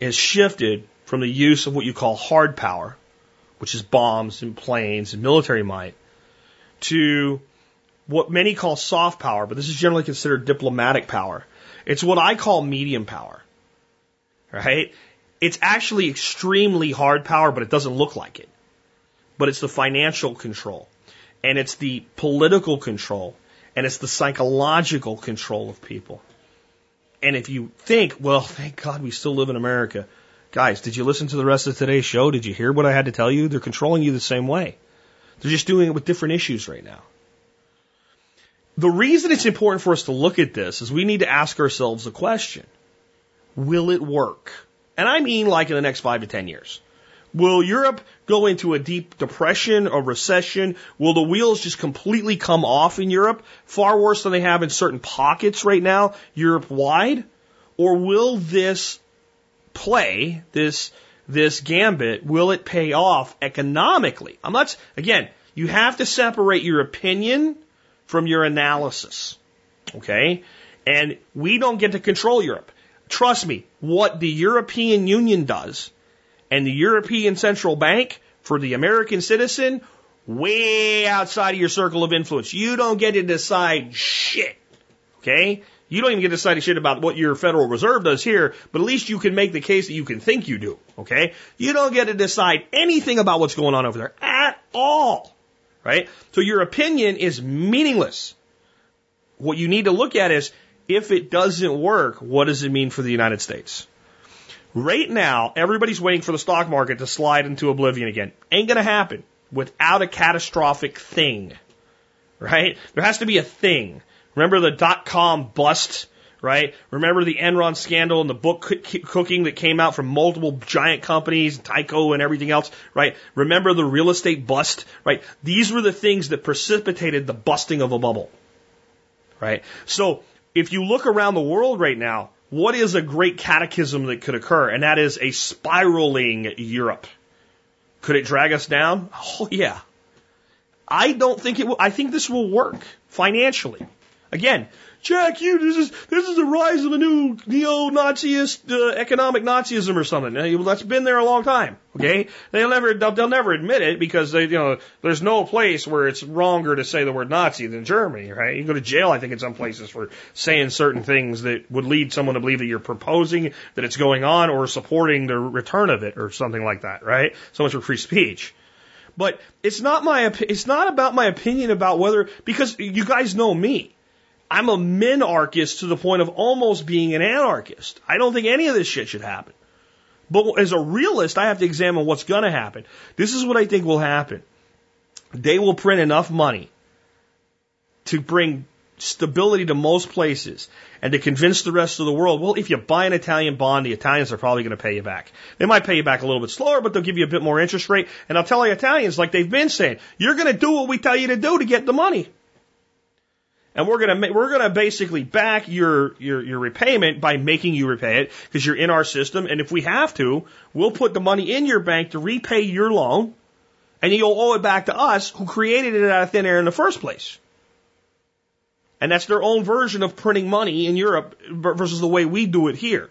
is shifted from the use of what you call hard power, which is bombs and planes and military might, to what many call soft power, but this is generally considered diplomatic power. It's what I call medium power, right? It's actually extremely hard power, but it doesn't look like it. But it's the financial control. And it's the political control, and it's the psychological control of people. And if you think, well, thank God we still live in America. Guys, did you listen to the rest of today's show? Did you hear what I had to tell you? They're controlling you the same way. They're just doing it with different issues right now. The reason it's important for us to look at this is we need to ask ourselves the question, will it work? And I mean like in the next five to ten years. Will Europe go into a deep depression, a recession? Will the wheels just completely come off in Europe, far worse than they have in certain pockets right now, Europe-wide? Or will this play, this this gambit, will it pay off economically? I'm not, again, you have to separate your opinion from your analysis, okay? And we don't get to control Europe. Trust me, what the European Union does and the European Central Bank for the American citizen, way outside of your circle of influence. You don't get to decide shit, okay? You don't even get to decide shit about what your Federal Reserve does here, but at least you can make the case that you can think you do, okay? You don't get to decide anything about what's going on over there at all, right? So your opinion is meaningless. What you need to look at is, if it doesn't work, what does it mean for the United States? Right now, everybody's waiting for the stock market to slide into oblivion again. Ain't going to happen without a catastrophic thing, right? There has to be a thing. Remember the dot-com bust, right? Remember the Enron scandal and the book cooking that came out from multiple giant companies, Tyco and everything else, right? Remember the real estate bust, right? These were the things that precipitated the busting of a bubble, right? So if you look around the world right now, what is a great cataclysm that could occur? And that is a spiraling Europe. Could it drag us down? Oh, yeah. I don't think it will. I think this will work financially. Again, Jack, you, this is, this is the rise of a new neo-Naziist, uh, economic Nazism or something. That's been there a long time. Okay? They'll never, they'll never admit it because they, you know, there's no place where it's wronger to say the word Nazi than Germany, right? You can go to jail, I think, in some places for saying certain things that would lead someone to believe that you're proposing that it's going on or supporting the return of it or something like that, right? So much for free speech. But it's not my, it's not about my opinion about whether, because you guys know me. I'm a minarchist to the point of almost being an anarchist. I don't think any of this shit should happen. But as a realist, I have to examine what's going to happen. This is what I think will happen. They will print enough money to bring stability to most places and to convince the rest of the world, well, if you buy an Italian bond, the Italians are probably going to pay you back. They might pay you back a little bit slower, but they'll give you a bit more interest rate. And I'll tell the Italians, like they've been saying, you're going to do what we tell you to do to get the money. And we're gonna we're gonna basically back your your your repayment by making you repay it because you're in our system. And if we have to, we'll put the money in your bank to repay your loan, and you'll owe it back to us who created it out of thin air in the first place. And that's their own version of printing money in Europe versus the way we do it here.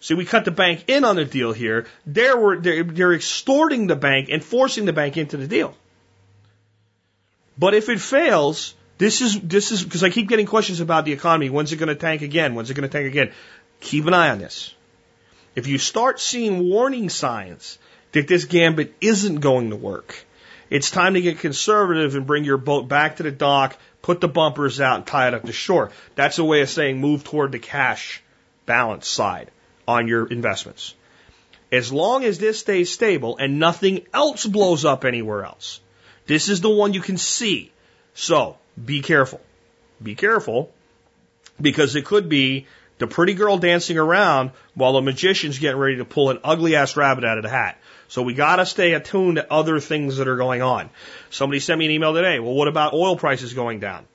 See, we cut the bank in on the deal here. There were they're, they're extorting the bank and forcing the bank into the deal. But if it fails. This is, this is, because I keep getting questions about the economy. When's it going to tank again? When's it going to tank again? Keep an eye on this. If you start seeing warning signs that this gambit isn't going to work, it's time to get conservative and bring your boat back to the dock, put the bumpers out, and tie it up to shore. That's a way of saying move toward the cash balance side on your investments. As long as this stays stable and nothing else blows up anywhere else, this is the one you can see. So, be careful. Be careful because it could be the pretty girl dancing around while the magician's getting ready to pull an ugly-ass rabbit out of the hat. So we got to stay attuned to other things that are going on. Somebody sent me an email today. Well, what about oil prices going down?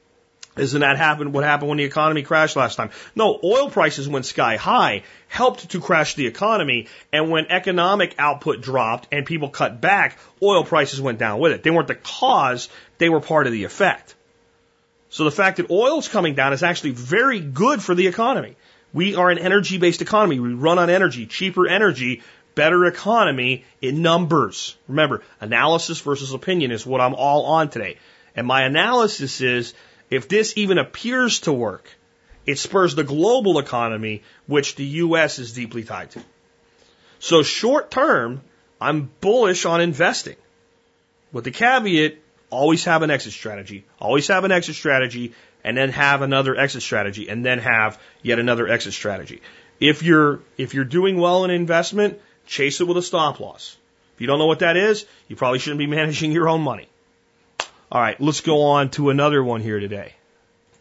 Isn't that happen, what happened when the economy crashed last time? No, oil prices went sky high, helped to crash the economy, and when economic output dropped and people cut back, oil prices went down with it. They weren't the cause. They were part of the effect. So the fact that oil's coming down is actually very good for the economy. We are an energy-based economy. We run on energy. Cheaper energy, better economy in numbers. Remember, analysis versus opinion is what I'm all on today. And my analysis is, if this even appears to work, it spurs the global economy, which the U S is deeply tied to. So short term, I'm bullish on investing. With the caveat, always have an exit strategy. Always have an exit strategy, and then have another exit strategy, and then have yet another exit strategy. If you're if you're doing well in investment, chase it with a stop loss. If you don't know what that is, you probably shouldn't be managing your own money. All right, let's go on to another one here today.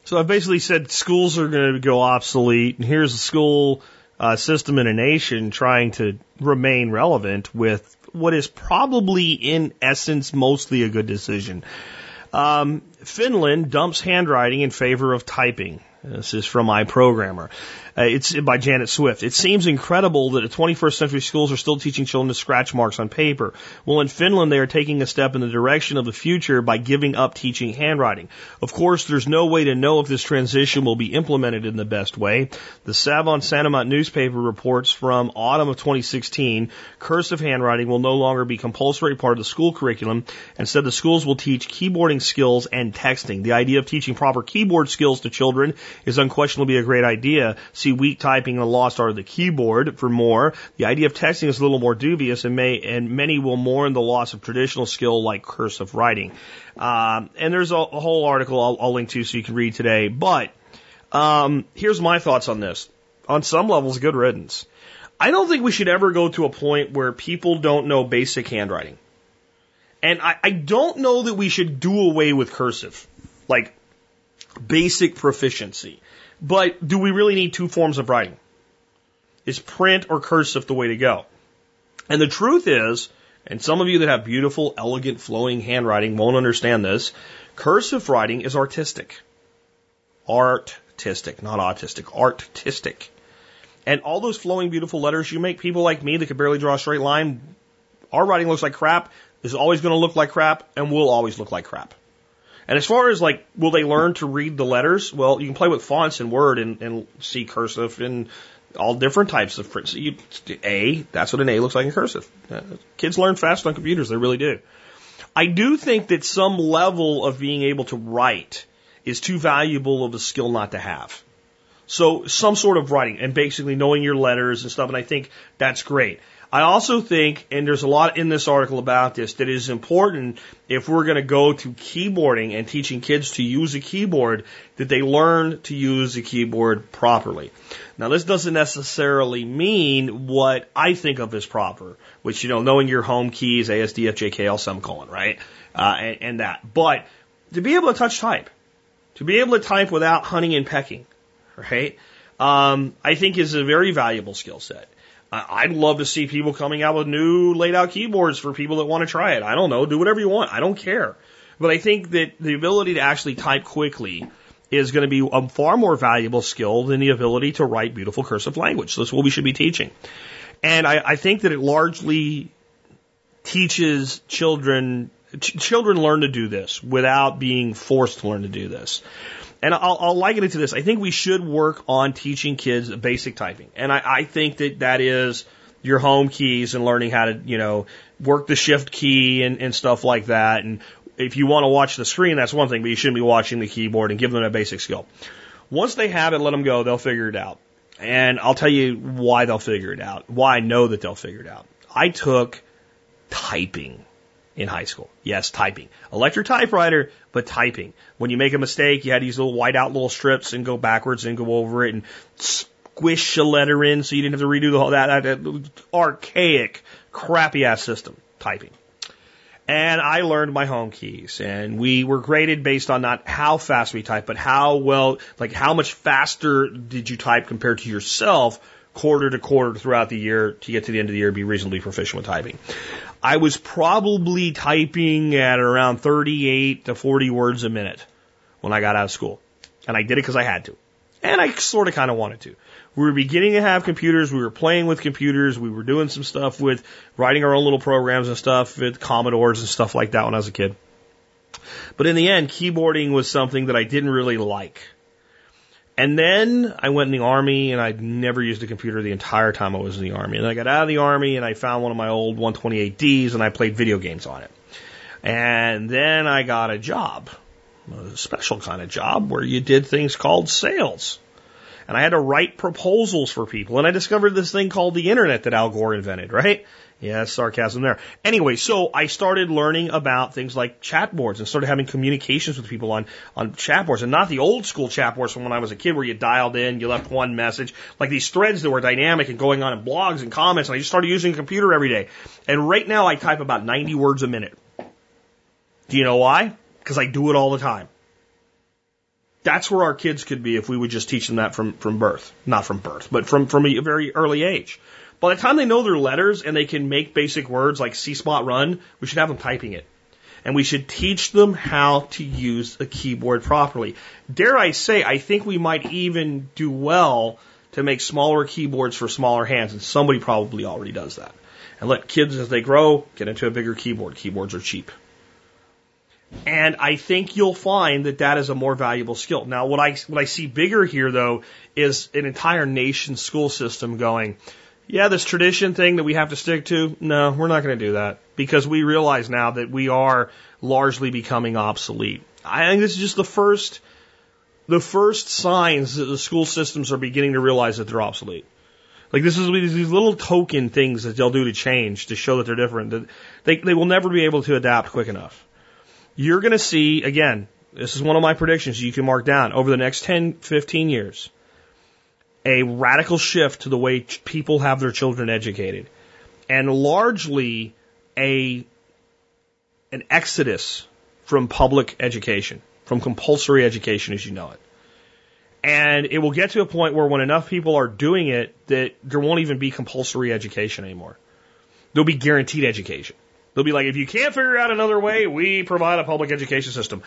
So I basically said schools are going to go obsolete, and here's a school uh, system in a nation trying to remain relevant with what is probably, in essence, mostly a good decision. Um, Finland dumps handwriting in favor of typing. This is from iProgrammer. Uh, it's by Janet Swift. It seems incredible that the twenty-first century schools are still teaching children to scratch marks on paper. Well, in Finland, they are taking a step in the direction of the future by giving up teaching handwriting. Of course, there's no way to know if this transition will be implemented in the best way. The Savon Sanomat newspaper reports from autumn of twenty sixteen, cursive handwriting will no longer be compulsory part of the school curriculum. Instead, the schools will teach keyboarding skills and texting. The idea of teaching proper keyboard skills to children is unquestionably a great idea. See weak typing and the lost art of the keyboard for more. The idea of texting is a little more dubious, and may and many will mourn the loss of traditional skill like cursive writing. Um, and there's a, a whole article I'll, I'll link to so you can read today. But um, here's my thoughts on this. On some levels, good riddance. I don't think we should ever go to a point where people don't know basic handwriting. And I, I don't know that we should do away with cursive. Like, basic proficiency. But do we really need two forms of writing? Is print or cursive the way to go? And the truth is, and some of you that have beautiful, elegant, flowing handwriting won't understand this, cursive writing is artistic. Artistic, not autistic. Artistic. And all those flowing, beautiful letters you make, people like me that can barely draw a straight line, our writing looks like crap, is always going to look like crap, and will always look like crap. And as far as, like, will they learn to read the letters? Well, you can play with fonts and Word and, and see cursive and all different types of print. So you, A, that's what an A looks like in cursive. Uh, kids learn fast on computers. They really do. I do think that some level of being able to write is too valuable of a skill not to have. So some sort of writing and basically knowing your letters and stuff, and I think that's great. I also think, and there's a lot in this article about this, that it is important if we're going to go to keyboarding and teaching kids to use a keyboard, that they learn to use a keyboard properly. Now, this doesn't necessarily mean what I think of as proper, which, you know, knowing your home keys, A, S, D, F, J, K, L, semicolon, right? Uh, and, and that. But to be able to touch type, to be able to type without hunting and pecking, right, um, I think is a very valuable skill set. I'd love to see people coming out with new laid-out keyboards for people that want to try it. I don't know. Do whatever you want. I don't care. But I think that the ability to actually type quickly is going to be a far more valuable skill than the ability to write beautiful cursive language. So that's what we should be teaching. And I, I think that it largely teaches children ch- – children learn to do this without being forced to learn to do this. And I'll, I'll liken it to this. I think we should work on teaching kids basic typing. And I, I think that that is your home keys and learning how to, you know, work the shift key and, and stuff like that. And if you want to watch the screen, that's one thing, but you shouldn't be watching the keyboard, and give them a basic skill. Once they have it, let them go. They'll figure it out. And I'll tell you why they'll figure it out, why I know that they'll figure it out. I took typing in high school. Yes, typing. Electric typewriter, but typing. When you make a mistake, you had to use little whiteout little strips and go backwards and go over it and squish a letter in so you didn't have to redo the whole, that, that, that archaic, crappy-ass system, typing. And I learned my home keys, and we were graded based on not how fast we typed, but how well, like how much faster did you type compared to yourself quarter to quarter throughout the year to get to the end of the year and be reasonably proficient with typing. I was probably typing at around thirty-eight to forty words a minute when I got out of school. And I did it because I had to. And I sort of kind of wanted to. We were beginning to have computers. We were playing with computers. We were doing some stuff with writing our own little programs and stuff with Commodores and stuff like that when I was a kid. But in the end, keyboarding was something that I didn't really like. And then I went in the Army, and I'd never used a computer the entire time I was in the Army. And I got out of the Army, and I found one of my old one twenty-eight Ds, and I played video games on it. And then I got a job, a special kind of job, where you did things called sales. And I had to write proposals for people. And I discovered this thing called the Internet that Al Gore invented, right? Yeah, sarcasm there. Anyway, so I started learning about things like chat boards and started having communications with people on, on chat boards, and not the old school chat boards from when I was a kid where you dialed in, you left one message, like these threads that were dynamic and going on in blogs and comments, and I just started using a computer every day. And right now I type about ninety words a minute. Do you know why? Because I do it all the time. That's where our kids could be if we would just teach them that from, from birth. Not from birth, but from, from a very early age. By the time they know their letters and they can make basic words like C-spot run, we should have them typing it. And we should teach them how to use a keyboard properly. Dare I say, I think we might even do well to make smaller keyboards for smaller hands, and somebody probably already does that. And let kids, as they grow, get into a bigger keyboard. Keyboards are cheap. And I think you'll find that that is a more valuable skill. Now, what I, what I see bigger here, though, is an entire nation school system going, yeah, this tradition thing that we have to stick to, no, we're not going to do that. Because we realize now that we are largely becoming obsolete. I think this is just the first, the first signs that the school systems are beginning to realize that they're obsolete. Like, this is these little token things that they'll do to change, to show that they're different. That they, they will never be able to adapt quick enough. You're going to see, again, this is one of my predictions you can mark down, over the next ten, fifteen years, a radical shift to the way ch- people have their children educated. And largely a an exodus from public education, from compulsory education as you know it. And it will get to a point where when enough people are doing it, that there won't even be compulsory education anymore. There'll be guaranteed education. They'll be like, if you can't figure out another way, we provide a public education system.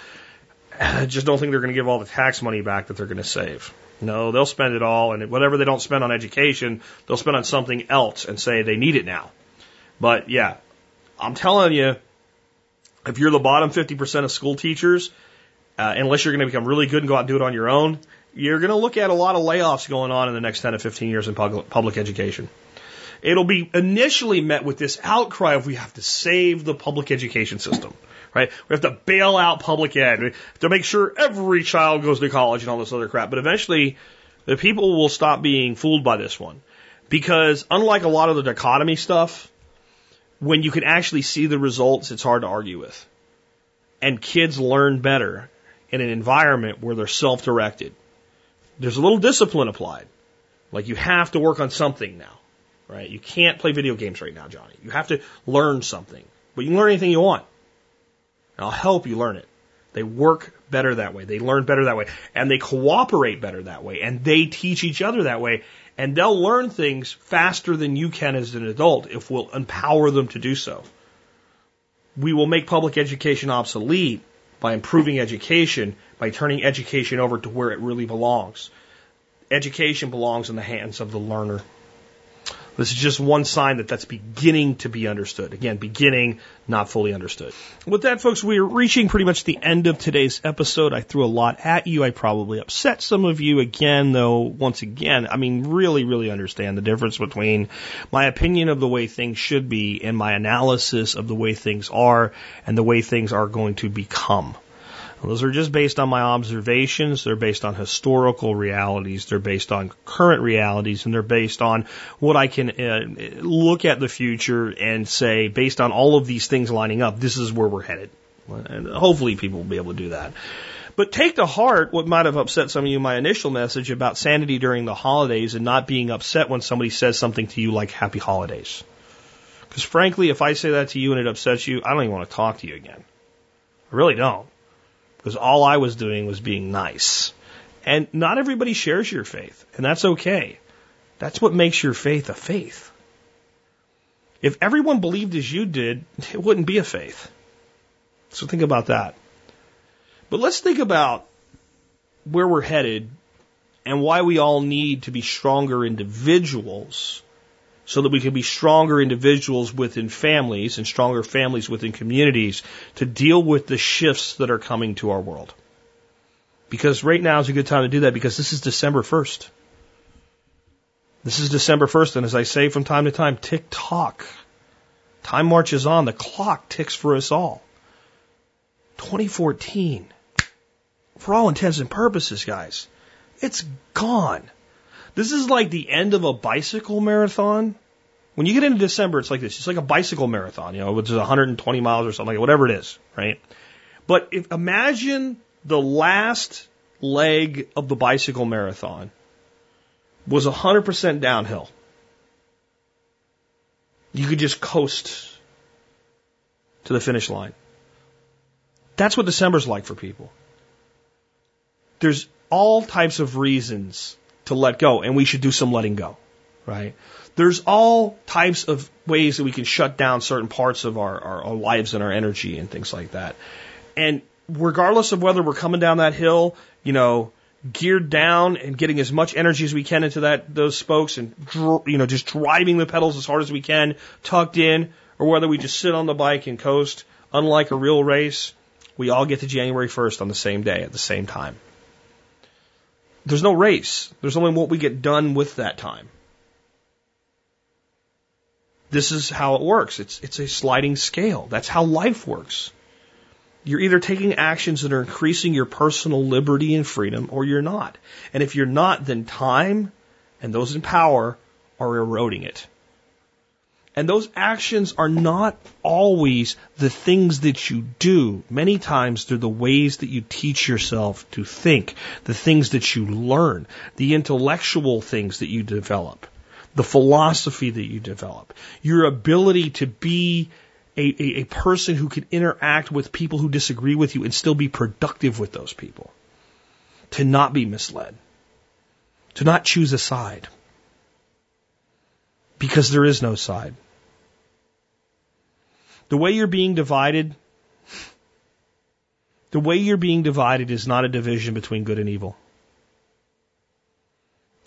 I just don't think they're going to give all the tax money back that they're going to save. No, they'll spend it all, and whatever they don't spend on education, they'll spend on something else and say they need it now. But, yeah, I'm telling you, if you're the bottom fifty percent of school teachers, uh, unless you're going to become really good and go out and do it on your own, you're going to look at a lot of layoffs going on in the next ten to fifteen years in public, public education. It'll be initially met with this outcry of we have to save the public education system, right? We have to bail out public ed. We have to make sure every child goes to college and all this other crap. But eventually, the people will stop being fooled by this one. Because unlike a lot of the dichotomy stuff, when you can actually see the results, it's hard to argue with. And kids learn better in an environment where they're self-directed. There's a little discipline applied. Like, you have to work on something now. Right? You can't play video games right now, Johnny. You have to learn something. But you can learn anything you want. And I'll help you learn it. They work better that way. They learn better that way. And they cooperate better that way. And they teach each other that way. And they'll learn things faster than you can as an adult if we'll empower them to do so. We will make public education obsolete by improving education, by turning education over to where it really belongs. Education belongs in the hands of the learner. This is just one sign that that's beginning to be understood. Again, beginning, not fully understood. With that, folks, we are reaching pretty much the end of today's episode. I threw a lot at you. I probably upset some of you again, though, once again, I mean, really, really understand the difference between my opinion of the way things should be and my analysis of the way things are and the way things are going to become. Those are just based on my observations, they're based on historical realities, they're based on current realities, and they're based on what I can uh, look at the future and say, based on all of these things lining up, this is where we're headed. And hopefully people will be able to do that. But take to heart what might have upset some of you, my initial message about sanity during the holidays and not being upset when somebody says something to you like happy holidays. Because frankly, if I say that to you and it upsets you, I don't even want to talk to you again. I really don't. Because all I was doing was being nice. And not everybody shares your faith, and that's okay. That's what makes your faith a faith. If everyone believed as you did, it wouldn't be a faith. So think about that. But let's think about where we're headed and why we all need to be stronger individuals so that we can be stronger individuals within families and stronger families within communities to deal with the shifts that are coming to our world. Because right now is a good time to do that because this is December first. This is December first, and as I say from time to time, tick tock. Time marches on. The clock ticks for us all. twenty fourteen. For all intents and purposes, guys, it's gone. This is like the end of a bicycle marathon. When you get into December, it's like this. It's like a bicycle marathon, you know, which is one hundred twenty miles or something, whatever it is, right? But if, imagine the last leg of the bicycle marathon was one hundred percent downhill. You could just coast to the finish line. That's what December's like for people. there's all types of reasons to let go, and we should do some letting go, right? There's all types of ways that we can shut down certain parts of our, our, our lives and our energy and things like that. And regardless of whether we're coming down that hill, you know, geared down and getting as much energy as we can into that those spokes and, you know, just driving the pedals as hard as we can, tucked in, or whether we just sit on the bike and coast, unlike a real race, we all get to January first on the same day at the same time. There's no race. There's only what we get done with that time. This is how it works. It's it's a sliding scale. That's how life works. You're either taking actions that are increasing your personal liberty and freedom, or you're not. And if you're not, then time and those in power are eroding it. And those actions are not always the things that you do. Many times they're the ways that you teach yourself to think, the things that you learn, the intellectual things that you develop, the philosophy that you develop, your ability to be a, a, a person who can interact with people who disagree with you and still be productive with those people, to not be misled, to not choose a side, because there is no side. The way you're being divided, the way you're being divided is not a division between good and evil.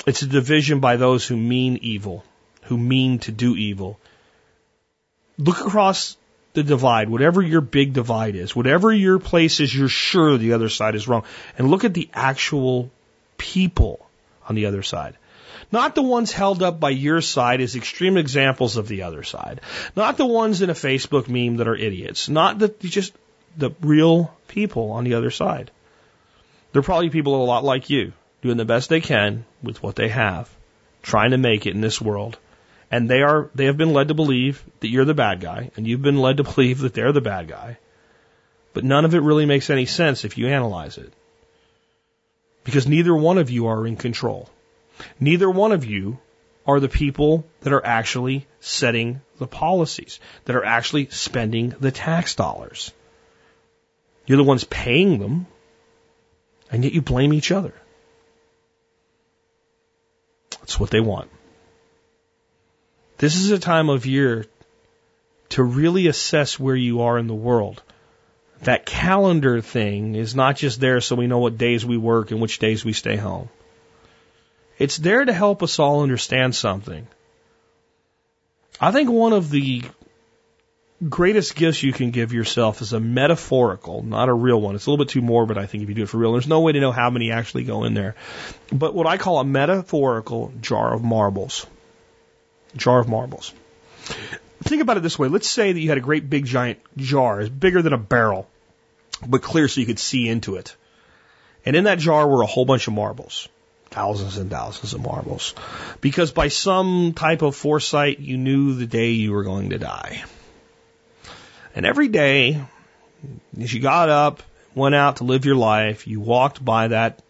It's a division by those who mean evil, who mean to do evil. Look across the divide, whatever your big divide is, whatever your place is, you're sure the other side is wrong. And look at the actual people on the other side. Not the ones held up by your side as extreme examples of the other side. Not the ones in a Facebook meme that are idiots. Not the, just the real people on the other side. They're probably people a lot like you, doing the best they can with what they have, trying to make it in this world. And they are they have been led to believe that you're the bad guy, and you've been led to believe that they're the bad guy. But none of it really makes any sense if you analyze it, because neither one of you are in control. Neither one of you are the people that are actually setting the policies, that are actually spending the tax dollars. You're the ones paying them, and yet you blame each other. That's what they want. This is a time of year to really assess where you are in the world. That calendar thing is not just there so we know what days we work and which days we stay home. It's there to help us all understand something. I think one of the greatest gifts you can give yourself is a metaphorical, not a real one. It's a little bit too morbid, I think, if you do it for real. There's no way to know how many actually go in there. But what I call a metaphorical jar of marbles. Jar of marbles. Think about it this way. Let's say that you had a great big giant jar. It's bigger than a barrel, but clear so you could see into it. And in that jar were a whole bunch of marbles. Thousands and thousands of marbles. Because by some type of foresight, you knew the day you were going to die. And every day, as you got up, went out to live your life, you walked by that,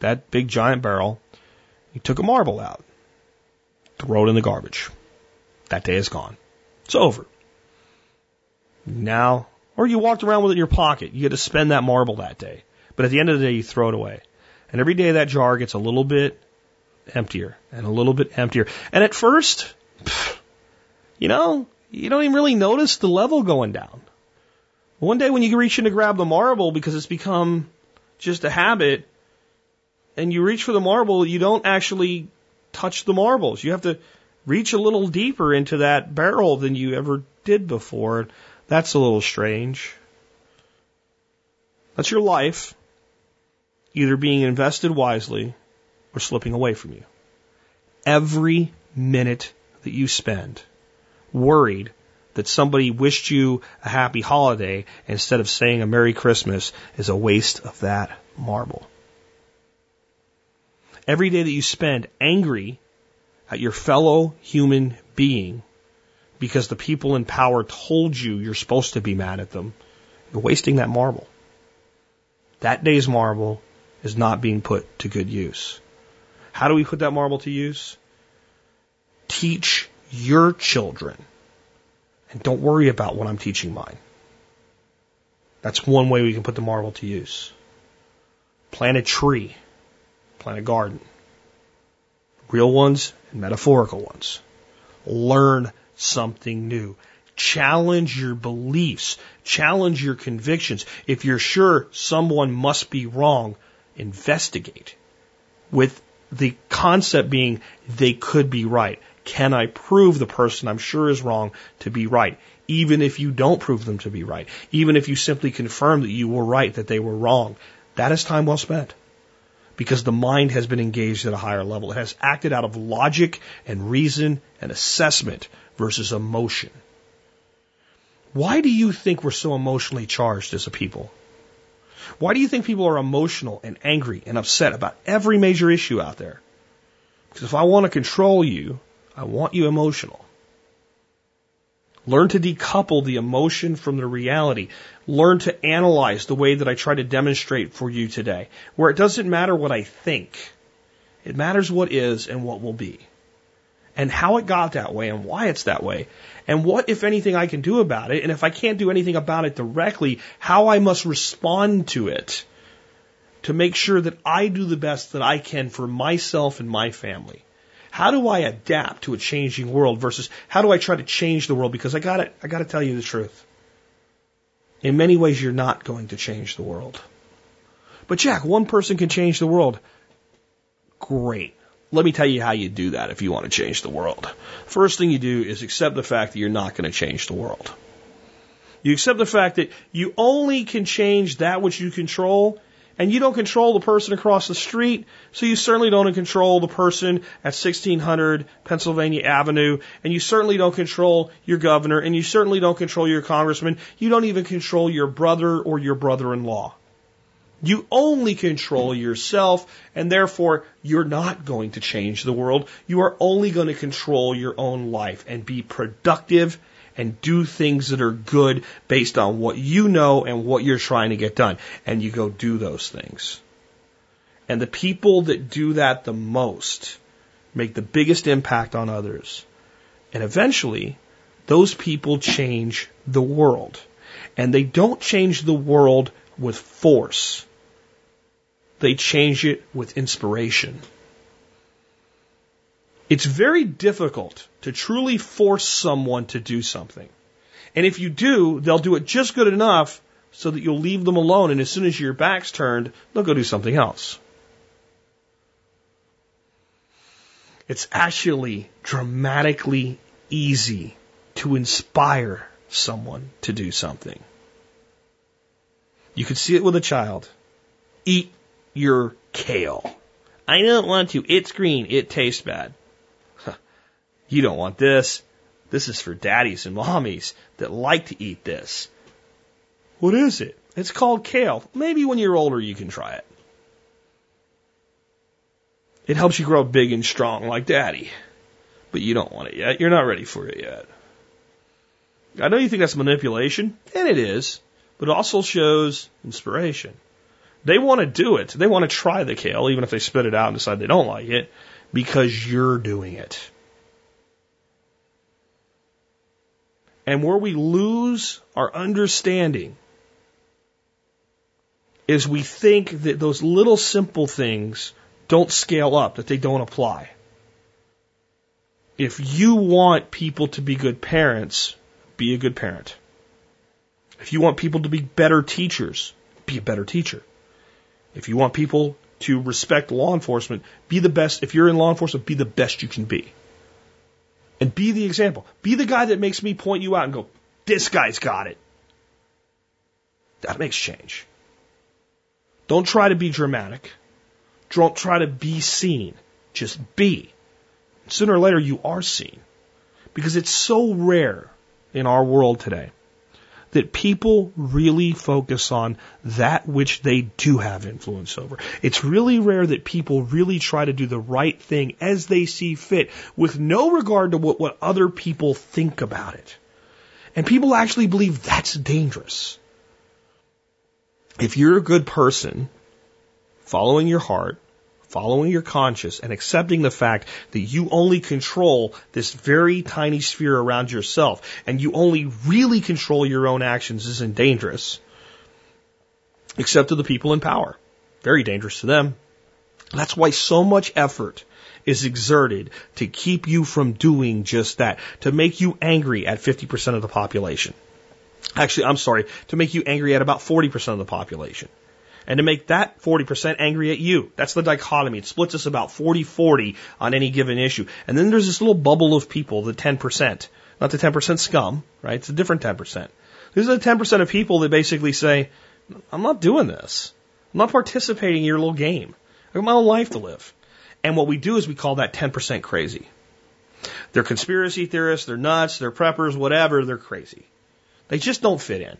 that big giant barrel, you took a marble out, throw it in the garbage. That day is gone. It's over. Now, or you walked around with it in your pocket. You had to spend that marble that day. But at the end of the day, you throw it away. And every day that jar gets a little bit emptier and a little bit emptier. And at first, you know, you don't even really notice the level going down. One day when you reach in to grab the marble because it's become just a habit, and you reach for the marble, you don't actually touch the marbles. You have to reach a little deeper into that barrel than you ever did before. That's a little strange. That's your life. Either being invested wisely or slipping away from you. Every minute that you spend worried that somebody wished you a happy holiday instead of saying a Merry Christmas is a waste of that marble. Every day that you spend angry at your fellow human being because the people in power told you you're supposed to be mad at them, you're wasting that marble. That day's marble is not being put to good use. How do we put that marble to use? Teach your children. And don't worry about what I'm teaching mine. That's one way we can put the marble to use. Plant a tree. Plant a garden. Real ones and metaphorical ones. Learn something new. Challenge your beliefs. Challenge your convictions. If you're sure someone must be wrong, investigate. With the concept being they could be right. Can I prove the person I'm sure is wrong to be right? Even if you don't prove them to be right. Even if you simply confirm that you were right, that they were wrong. That is time well spent. Because the mind has been engaged at a higher level. It has acted out of logic and reason and assessment versus emotion. Why do you think we're so emotionally charged as a people? Why do you think people are emotional and angry and upset about every major issue out there? Because if I want to control you, I want you emotional. Learn to decouple the emotion from the reality. Learn to analyze the way that I try to demonstrate for you today, where it doesn't matter what I think. It matters what is and what will be, and how it got that way and why it's that way, and what, if anything, I can do about it, and if I can't do anything about it directly, how I must respond to it to make sure that I do the best that I can for myself and my family. How do I adapt to a changing world versus how do I try to change the world? Because I got it. I got to tell you the truth. In many ways, you're not going to change the world. But Jack, one person can change the world. Great. Let me tell you how you do that if you want to change the world. First thing you do is accept the fact that you're not going to change the world. You accept the fact that you only can change that which you control, and you don't control the person across the street, so you certainly don't control the person at sixteen hundred Pennsylvania Avenue, and you certainly don't control your governor, and you certainly don't control your congressman. You don't even control your brother or your brother-in-law. You only control yourself, and therefore you're not going to change the world. You are only going to control your own life and be productive and do things that are good based on what you know and what you're trying to get done. And you go do those things. And the people that do that the most make the biggest impact on others. And eventually, those people change the world. And they don't change the world with force. They change it with inspiration. It's very difficult to truly force someone to do something. And if you do, they'll do it just good enough so that you'll leave them alone. And as soon as your back's turned, they'll go do something else. It's actually dramatically easy to inspire someone to do something. You can see it with a child. Eat your kale. I don't want to. It's green. It tastes bad. Huh. You don't want this. This is for daddies and mommies that like to eat this. What is it? It's called kale. Maybe when you're older you can try it. It helps you grow big and strong like daddy. But you don't want it yet. You're not ready for it yet. I know you think that's manipulation, and it is, but it also shows inspiration. They want to do it. They want to try the kale, even if they spit it out and decide they don't like it, because you're doing it. And where we lose our understanding is we think that those little simple things don't scale up, that they don't apply. If you want people to be good parents, be a good parent. If you want people to be better teachers, be a better teacher. If you want people to respect law enforcement, be the best. If you're in law enforcement, be the best you can be. And be the example. Be the guy that makes me point you out and go, this guy's got it. That makes change. Don't try to be dramatic. Don't try to be seen. Just be. Sooner or later, you are seen. Because it's so rare in our world today that people really focus on that which they do have influence over. It's really rare that people really try to do the right thing as they see fit with no regard to what, what other people think about it. And people actually believe that's dangerous. If you're a good person, following your heart, following your conscience, and accepting the fact that you only control this very tiny sphere around yourself, and you only really control your own actions isn't dangerous, except to the people in power. very dangerous to them. That's why so much effort is exerted to keep you from doing just that, to make you angry at fifty percent of the population. Actually, I'm sorry, to make you angry at about forty percent of the population. And to make that forty percent angry at you. That's the dichotomy. It splits us about forty forty on any given issue. And then there's this little bubble of people, the ten percent. Not the ten percent scum, right? It's a different ten percent. These are the ten percent of people that basically say, I'm not doing this. I'm not participating in your little game. I've got my own life to live. And what we do is we call that ten percent crazy. They're conspiracy theorists, they're nuts, they're preppers, whatever, they're crazy. They just don't fit in.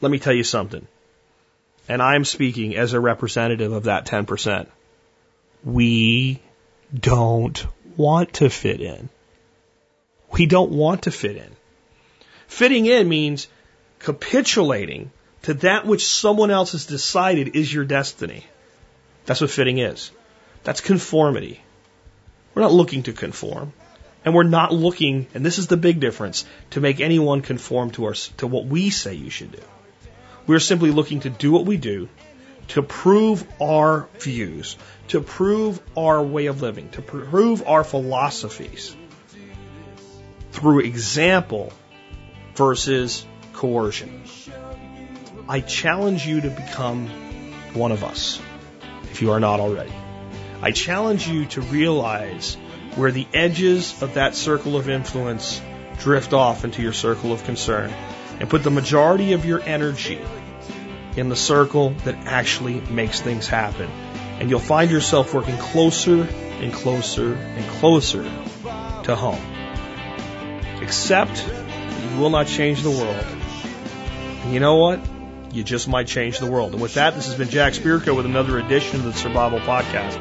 Let me tell you something. And I'm speaking as a representative of that ten percent. We don't want to fit in. We don't want to fit in. Fitting in means capitulating to that which someone else has decided is your destiny. That's what fitting is. That's conformity. We're not looking to conform. And we're not looking, and this is the big difference, to make anyone conform to our, to what we say you should do. We're simply looking to do what we do, to prove our views, to prove our way of living, to prove our philosophies through example versus coercion. I challenge you to become one of us, if you are not already. I challenge you to realize where the edges of that circle of influence drift off into your circle of concern, and put the majority of your energy in the circle that actually makes things happen. And you'll find yourself working closer and closer and closer to home. Except that you will not change the world. And you know what? You just might change the world. And with that, this has been Jack Spirko with another edition of the Survival Podcast,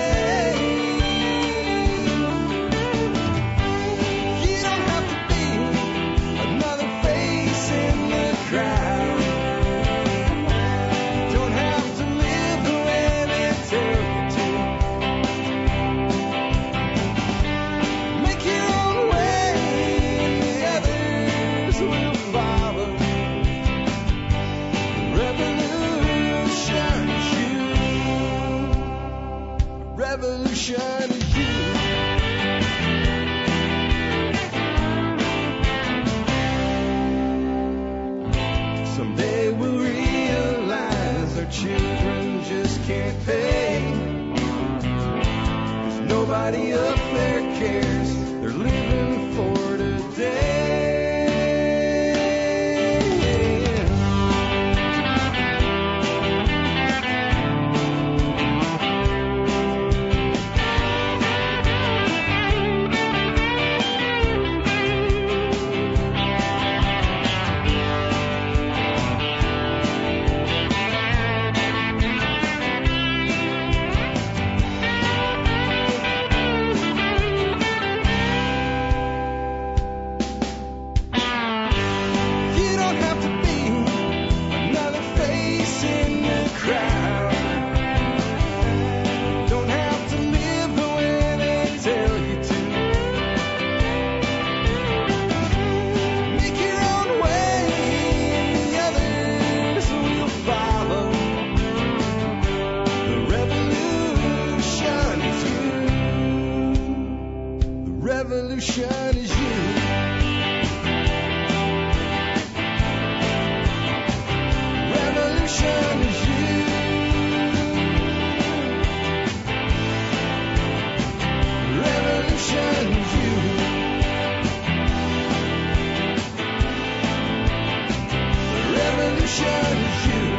You don't have to be another face in the crowd. Revolution is you. Someday we'll realize our children just can't pay. There's nobody up there cares. They're living for today. Revolution is you.